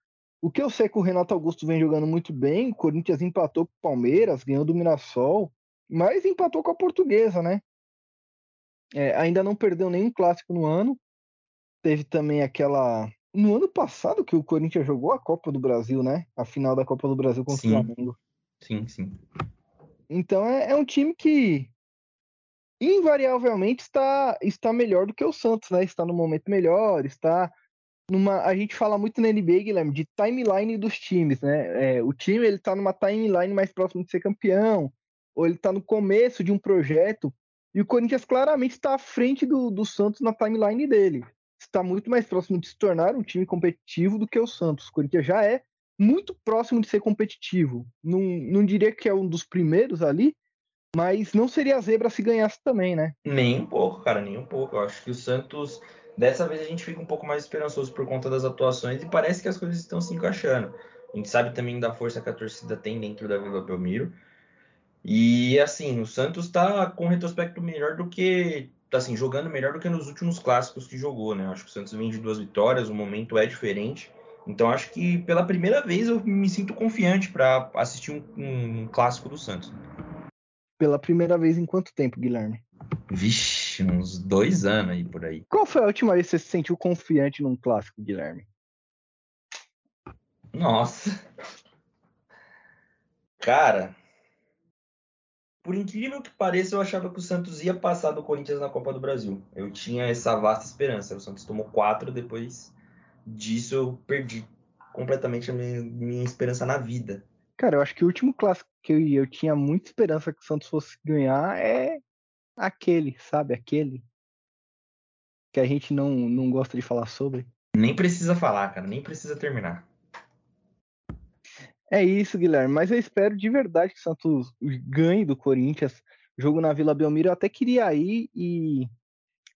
O que eu sei é que o Renato Augusto vem jogando muito bem, o Corinthians empatou com o Palmeiras, ganhou do Mirassol, mas empatou com a Portuguesa, né? É, ainda não perdeu nenhum clássico no ano. Teve também aquela... No ano passado que o Corinthians jogou a Copa do Brasil, né? A final da Copa do Brasil contra sim. o Flamengo. Sim, sim. Então é, é um time que... invariavelmente está, está melhor do que o Santos, né? Está no momento melhor, está numa... A gente fala muito na N B A, Guilherme, de timeline dos times, né? É, o time ele está numa timeline mais próximo de ser campeão, ou ele está no começo de um projeto, e o Corinthians claramente está à frente do, do Santos na timeline dele. Está muito mais próximo de se tornar um time competitivo do que o Santos. O Corinthians já é muito próximo de ser competitivo. Não, não diria que é um dos primeiros ali, mas não seria zebra se ganhasse também, né? Nem um pouco, cara, nem um pouco. Eu acho que o Santos, dessa vez a gente fica um pouco mais esperançoso por conta das atuações e parece que as coisas estão se encaixando. A gente sabe também da força que a torcida tem dentro da Vila Belmiro. E, assim, o Santos tá com retrospecto melhor do que... assim, jogando melhor do que nos últimos clássicos que jogou, né? Acho que o Santos vem de duas vitórias, o momento é diferente. Então, acho que pela primeira vez eu me sinto confiante para assistir um, um clássico do Santos. Pela primeira vez em quanto tempo, Guilherme? Vixe, uns dois anos aí por aí. Qual foi a última vez que você se sentiu confiante num clássico, Guilherme? Nossa. Cara, por incrível que pareça, eu achava que o Santos ia passar do Corinthians na Copa do Brasil. Eu tinha essa vasta esperança. O Santos tomou quatro, depois disso eu perdi completamente a minha, minha esperança na vida. Cara, eu acho que o último clássico que eu, eu tinha muita esperança que o Santos fosse ganhar é aquele, sabe? Aquele que a gente não, não gosta de falar sobre. Nem precisa falar, cara. Nem precisa terminar. É isso, Guilherme. Mas eu espero de verdade que o Santos ganhe do Corinthians. Jogo na Vila Belmiro eu até queria ir, e...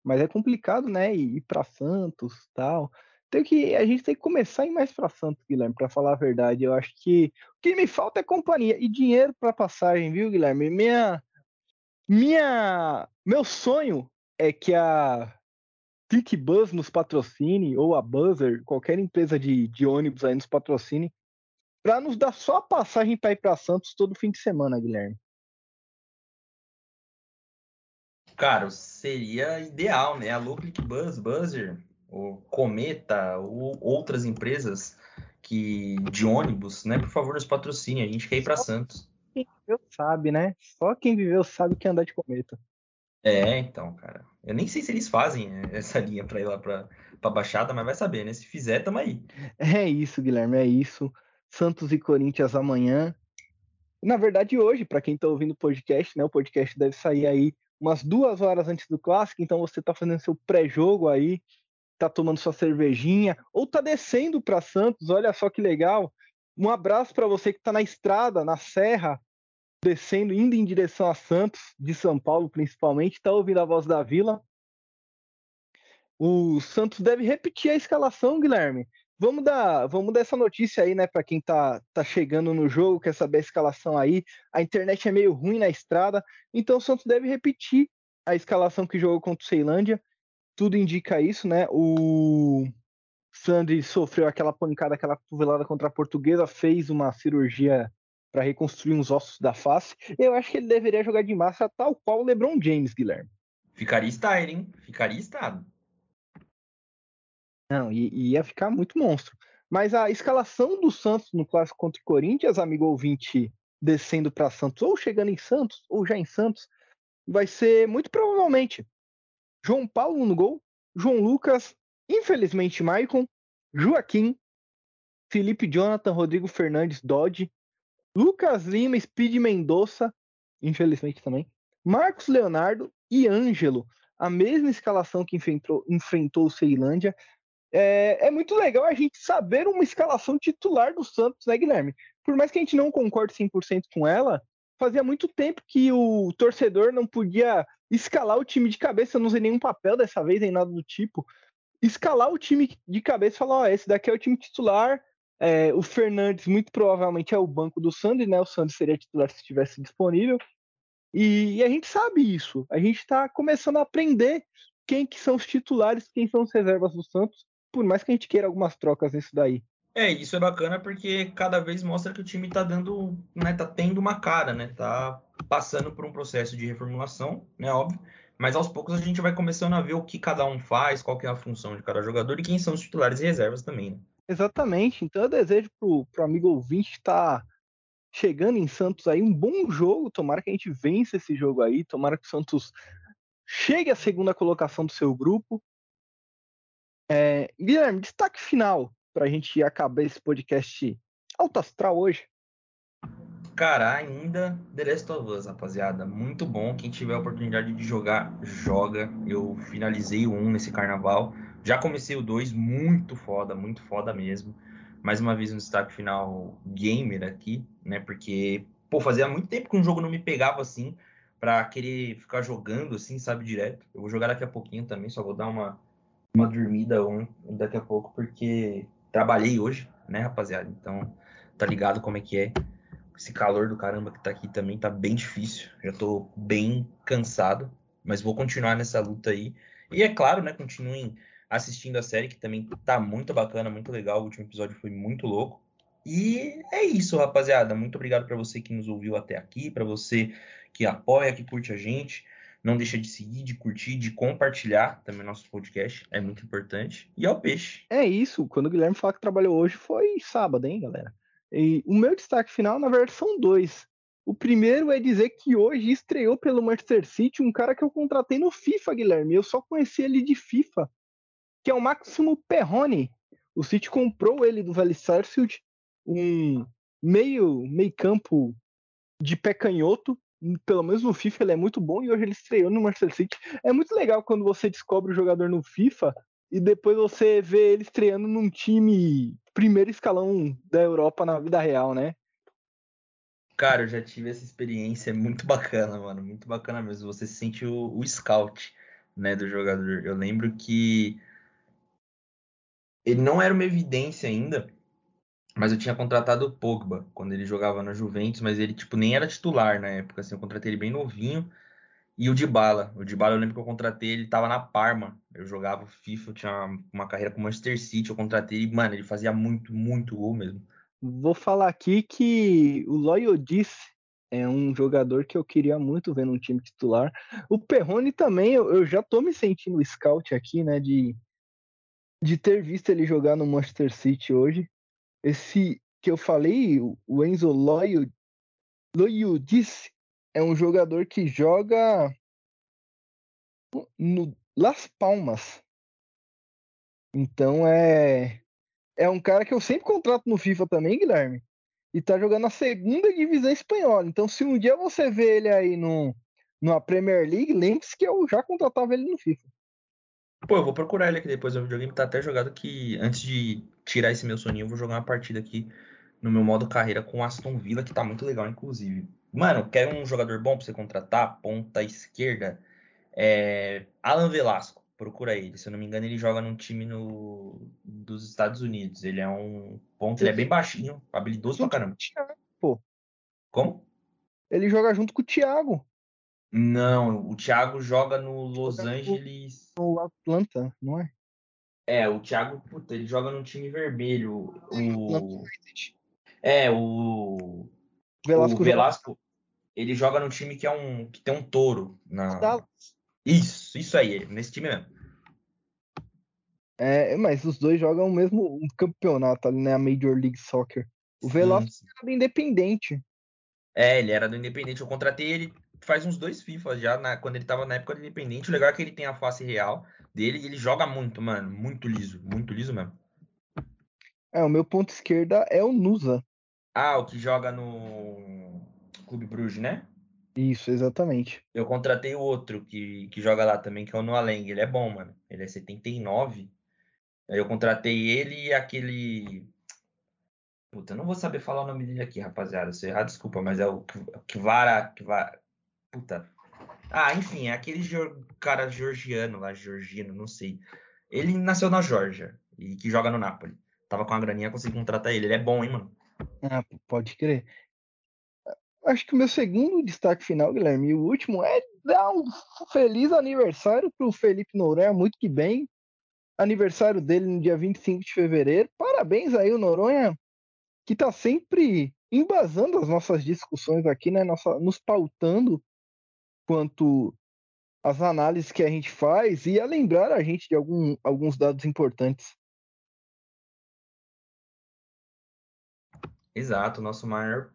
mas é complicado, né? Ir pra Santos e tal... Tem que, a gente tem que começar a ir mais para Santos, Guilherme, para falar a verdade. Eu acho que o que me falta é companhia e dinheiro para passagem, viu, Guilherme? Minha, minha, meu sonho é que a TicBus nos patrocine, ou a Buzzer, qualquer empresa de, de ônibus aí nos patrocine, para nos dar só a passagem para ir para Santos todo fim de semana, Guilherme. Cara, seria ideal, né? Alô, ClickBus, Buzzer... o Cometa, ou outras empresas que, de ônibus, né? Por favor, nos patrocine. A gente quer ir para Santos. Quem viveu sabe, né? Só quem viveu sabe que andar de Cometa. É, então, cara. Eu nem sei se eles fazem essa linha para ir lá para a Baixada, mas vai saber, né? Se fizer, tamo aí. É isso, Guilherme, é isso. Santos e Corinthians amanhã. Na verdade, hoje, para quem tá ouvindo o podcast, né? O podcast deve sair aí umas duas horas antes do clássico, então você tá fazendo seu pré-jogo aí, tá tomando sua cervejinha, ou tá descendo para Santos, olha só que legal. Um abraço para você que tá na estrada, na serra, descendo, indo em direção a Santos, de São Paulo principalmente, tá ouvindo a voz da Vila. O Santos deve repetir a escalação, Guilherme. Vamos dar, vamos dar essa notícia aí, né, para quem tá, tá chegando no jogo, quer saber a escalação aí. A internet é meio ruim na estrada, então o Santos deve repetir a escalação que jogou contra o Ceilândia. Tudo indica isso, né? O Sandri sofreu aquela pancada, aquela cotovelada contra a Portuguesa, fez uma cirurgia para reconstruir uns ossos da face. Eu acho que ele deveria jogar de massa tal qual o LeBron James, Guilherme. Ficaria style, hein? Ficaria estado. Não, e, e ia ficar muito monstro. Mas a escalação do Santos no clássico contra o Corinthians, amigo ouvinte descendo para Santos, ou chegando em Santos, ou já em Santos, vai ser muito provavelmente João Paulo no gol, João Lucas, infelizmente Maicon, Joaquim, Felipe Jonathan, Rodrigo Fernandes, Dodge, Lucas Lima, Speed Mendonça, infelizmente também, Marcos Leonardo e Ângelo. A mesma escalação que enfrentou, enfrentou o Ceilândia. É, é muito legal a gente saber uma escalação titular do Santos, né, Guilherme? Por mais que a gente não concorde cem por cento com ela, fazia muito tempo que o torcedor não podia escalar o time de cabeça, não usei nenhum papel dessa vez, nem nada do tipo. Escalar o time de cabeça e falar, ó, oh, esse daqui é o time titular, é, o Fernandes muito provavelmente é o banco do Sandri, né? O Sandri seria titular se estivesse disponível. E, e a gente sabe isso, a gente está começando a aprender quem que são os titulares, quem são as reservas do Santos, por mais que a gente queira algumas trocas nisso daí. É, isso é bacana porque cada vez mostra que o time tá dando, né, tá tendo uma cara, né, tá passando por um processo de reformulação, né, óbvio, mas aos poucos a gente vai começando a ver o que cada um faz, qual que é a função de cada jogador e quem são os titulares e reservas também, né. Exatamente, então eu desejo pro, pro amigo ouvinte estar tá chegando em Santos aí, um bom jogo, tomara que a gente vença esse jogo aí, tomara que o Santos chegue à segunda colocação do seu grupo. É, Guilherme, destaque final para a gente acabar esse podcast alto astral hoje. Cara, ainda The Last of Us, rapaziada. Muito bom. Quem tiver a oportunidade de jogar, joga. Eu finalizei o um nesse carnaval. Já comecei o dois, muito foda, muito foda mesmo. Mais uma vez um destaque final gamer aqui, né? Porque, pô, fazia muito tempo que um jogo não me pegava assim, pra querer ficar jogando assim, sabe, direto. Eu vou jogar daqui a pouquinho também, só vou dar uma, uma dormida um, daqui a pouco, porque trabalhei hoje, né, rapaziada? Então, tá ligado como é que é. Esse calor do caramba que tá aqui também tá bem difícil. Já tô bem cansado, mas vou continuar nessa luta aí. E é claro, né, continuem assistindo a série, que também tá muito bacana, muito legal. O último episódio foi muito louco. E é isso, rapaziada. Muito obrigado para você que nos ouviu até aqui, para você que apoia, que curte a gente. Não deixa de seguir, de curtir, de compartilhar também nosso podcast. É muito importante. E ao peixe. É isso. Quando o Guilherme fala que trabalhou hoje, foi sábado, hein, galera? E o meu destaque final, na verdade, são dois. O primeiro é dizer que hoje estreou pelo Manchester City um cara que eu contratei no FIFA, Guilherme. Eu só conheci ele de FIFA, que é o Máximo Perrone. O City comprou ele do Vale Sarsfield. Um meio, meio campo de pé canhoto, pelo menos no FIFA ele é muito bom, e hoje ele estreou no Manchester City. É muito legal quando você descobre o jogador no FIFA e depois você vê ele estreando num time primeiro escalão da Europa na vida real, né? Cara, eu já tive essa experiência, é muito bacana, mano, muito bacana mesmo. Você sente o, o scout, né, do jogador. Eu lembro que ele não era uma evidência ainda, mas eu tinha contratado o Pogba, quando ele jogava na Juventus, mas ele, tipo, nem era titular na época, assim, eu contratei ele bem novinho, e o Dybala, o Dybala eu lembro que eu contratei, ele tava na Parma, eu jogava FIFA, eu tinha uma carreira com o Manchester City, eu contratei ele, mano, ele fazia muito, muito gol mesmo. Vou falar aqui que o Loyodice é um jogador que eu queria muito ver num time titular, o Perrone também, eu, eu já tô me sentindo scout aqui, né, de, de ter visto ele jogar no Manchester City hoje. Esse que eu falei, o Enzo Loyodice, é um jogador que joga no Las Palmas. Então é, é um cara que eu sempre contrato no FIFA também, Guilherme. E tá jogando na segunda divisão espanhola. Então se um dia você vê ele aí no, numa Premier League, lembre-se que eu já contratava ele no FIFA. Pô, eu vou procurar ele aqui depois. O videogame tá até jogado que antes de tirar esse meu soninho, eu vou jogar uma partida aqui no meu modo carreira com o Aston Villa, que tá muito legal, inclusive. Mano, quer um jogador bom pra você contratar? Ponta esquerda. É... Alan Velasco, procura ele. Se eu não me engano, ele joga num time no... dos Estados Unidos. Ele é um ponto, ele é bem baixinho, habilidoso pra caramba. Pô. Como? Ele joga junto com o Thiago. Não, o Thiago joga no Los Angeles... No Atlanta, não é? É, o Thiago, puta, ele joga no time vermelho. O... É, o... Velasco o Velasco, joga. Ele joga no time que, é um, que tem um touro. Na... Isso, isso aí, nesse time mesmo. É, mas os dois jogam o mesmo campeonato ali, né? A Major League Soccer. O Velasco é independente. É, ele era do Independente, eu contratei ele faz uns dois Fifas já, na, quando ele tava na época do Independente. O legal é que ele tem a face real dele e ele joga muito, mano, muito liso, muito liso mesmo. É, o meu ponto esquerda é o Nusa. Ah, o que joga no Clube Bruges, né? Isso, exatamente. Eu contratei o outro que, que joga lá também, que é o Noaleng. Ele é bom, mano. Ele é setenta e nove. Aí eu contratei ele e aquele... Puta, eu não vou saber falar o nome dele aqui, rapaziada. Se eu errar, desculpa, mas é o Kvara... Kvara... Puta. Ah, enfim, é aquele cara georgiano lá, georgino, não sei. Ele nasceu na Geórgia e que joga no Napoli. Tava com a graninha, consegui contratar ele. Ele é bom, hein, mano? Ah, pode crer. Acho que o meu segundo destaque final, Guilherme, e o último, é dar um feliz aniversário pro Felipe Noronha, muito que bem. Aniversário dele no dia vinte e cinco de fevereiro. Parabéns aí, o Noronha, que tá sempre embasando as nossas discussões aqui, né? Nossa, nos pautando quanto às análises que a gente faz e a lembrar a gente de algum, alguns dados importantes. Exato, nosso maior...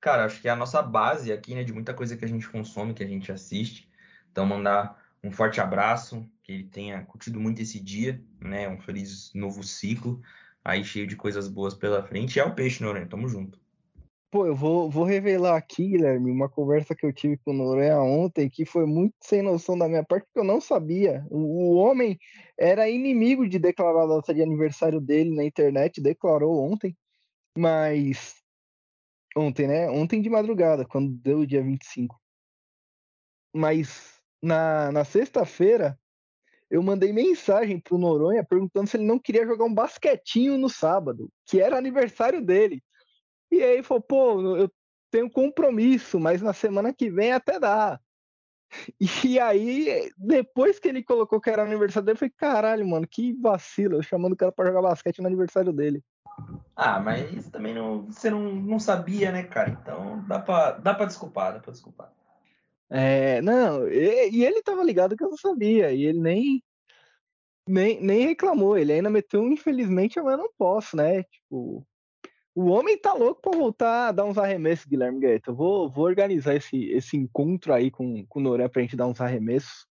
Cara, acho que é a nossa base aqui, né? De muita coisa que a gente consome, que a gente assiste. Então, mandar um forte abraço, que ele tenha curtido muito esse dia, né? Um feliz novo ciclo, aí cheio de coisas boas pela frente. E é o Peixe, Noronha, tamo junto. Pô, eu vou, vou revelar aqui, Guilherme, uma conversa que eu tive com o Noronha ontem, que foi muito sem noção da minha parte, porque eu não sabia. O, o homem era inimigo de declarar a data de aniversário dele na internet, declarou ontem. Mas ontem, né? Ontem de madrugada, quando deu o dia vinte e cinco. Mas na, na sexta-feira, eu mandei mensagem pro Noronha perguntando se ele não queria jogar um basquetinho no sábado, que era aniversário dele. E aí ele falou, pô, eu tenho compromisso, mas na semana que vem até dá. E aí, depois que ele colocou que era aniversário dele, eu falei, caralho, mano, que vacilo, eu chamando o cara pra jogar basquete no aniversário dele. Ah, mas também não, você não, não sabia, né, cara? Então dá pra, dá pra desculpar, dá pra desculpar. É, não, e, e ele tava ligado que eu não sabia, e ele nem, nem, nem reclamou, ele ainda meteu um, infelizmente, eu não posso, né? Tipo, o homem tá louco pra voltar a dar uns arremessos, Guilherme Gaeta. Eu vou, vou organizar esse, esse encontro aí com, com o Noronha pra gente dar uns arremessos.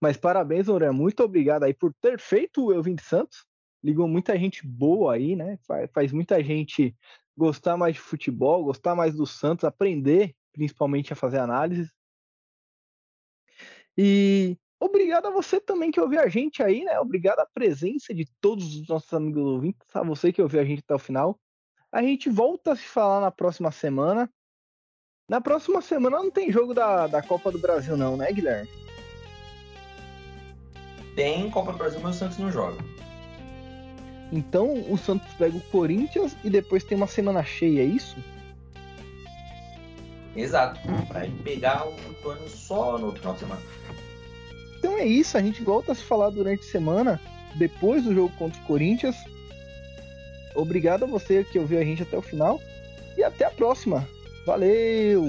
Mas parabéns, Noronha, muito obrigado aí por ter feito o Eu Vim de Santos. Ligou muita gente boa aí, né? Faz, faz muita gente gostar mais de futebol, gostar mais do Santos, aprender principalmente a fazer análise. E obrigado a você também que ouviu a gente aí, né? Obrigado à presença de todos os nossos amigos ouvintes, a você que ouviu a gente até o final. A gente volta a se falar na próxima semana. Na próxima semana não tem jogo da, da Copa do Brasil não, né, Guilherme? Tem Copa do Brasil, mas o Santos não joga. Então o Santos pega o Corinthians e depois tem uma semana cheia, é isso? Exato, pra pegar o turno só no final de semana. Então é isso, a gente volta a se falar durante a semana, depois do jogo contra o Corinthians. Obrigado a você que ouviu a gente até o final e até a próxima. Valeu!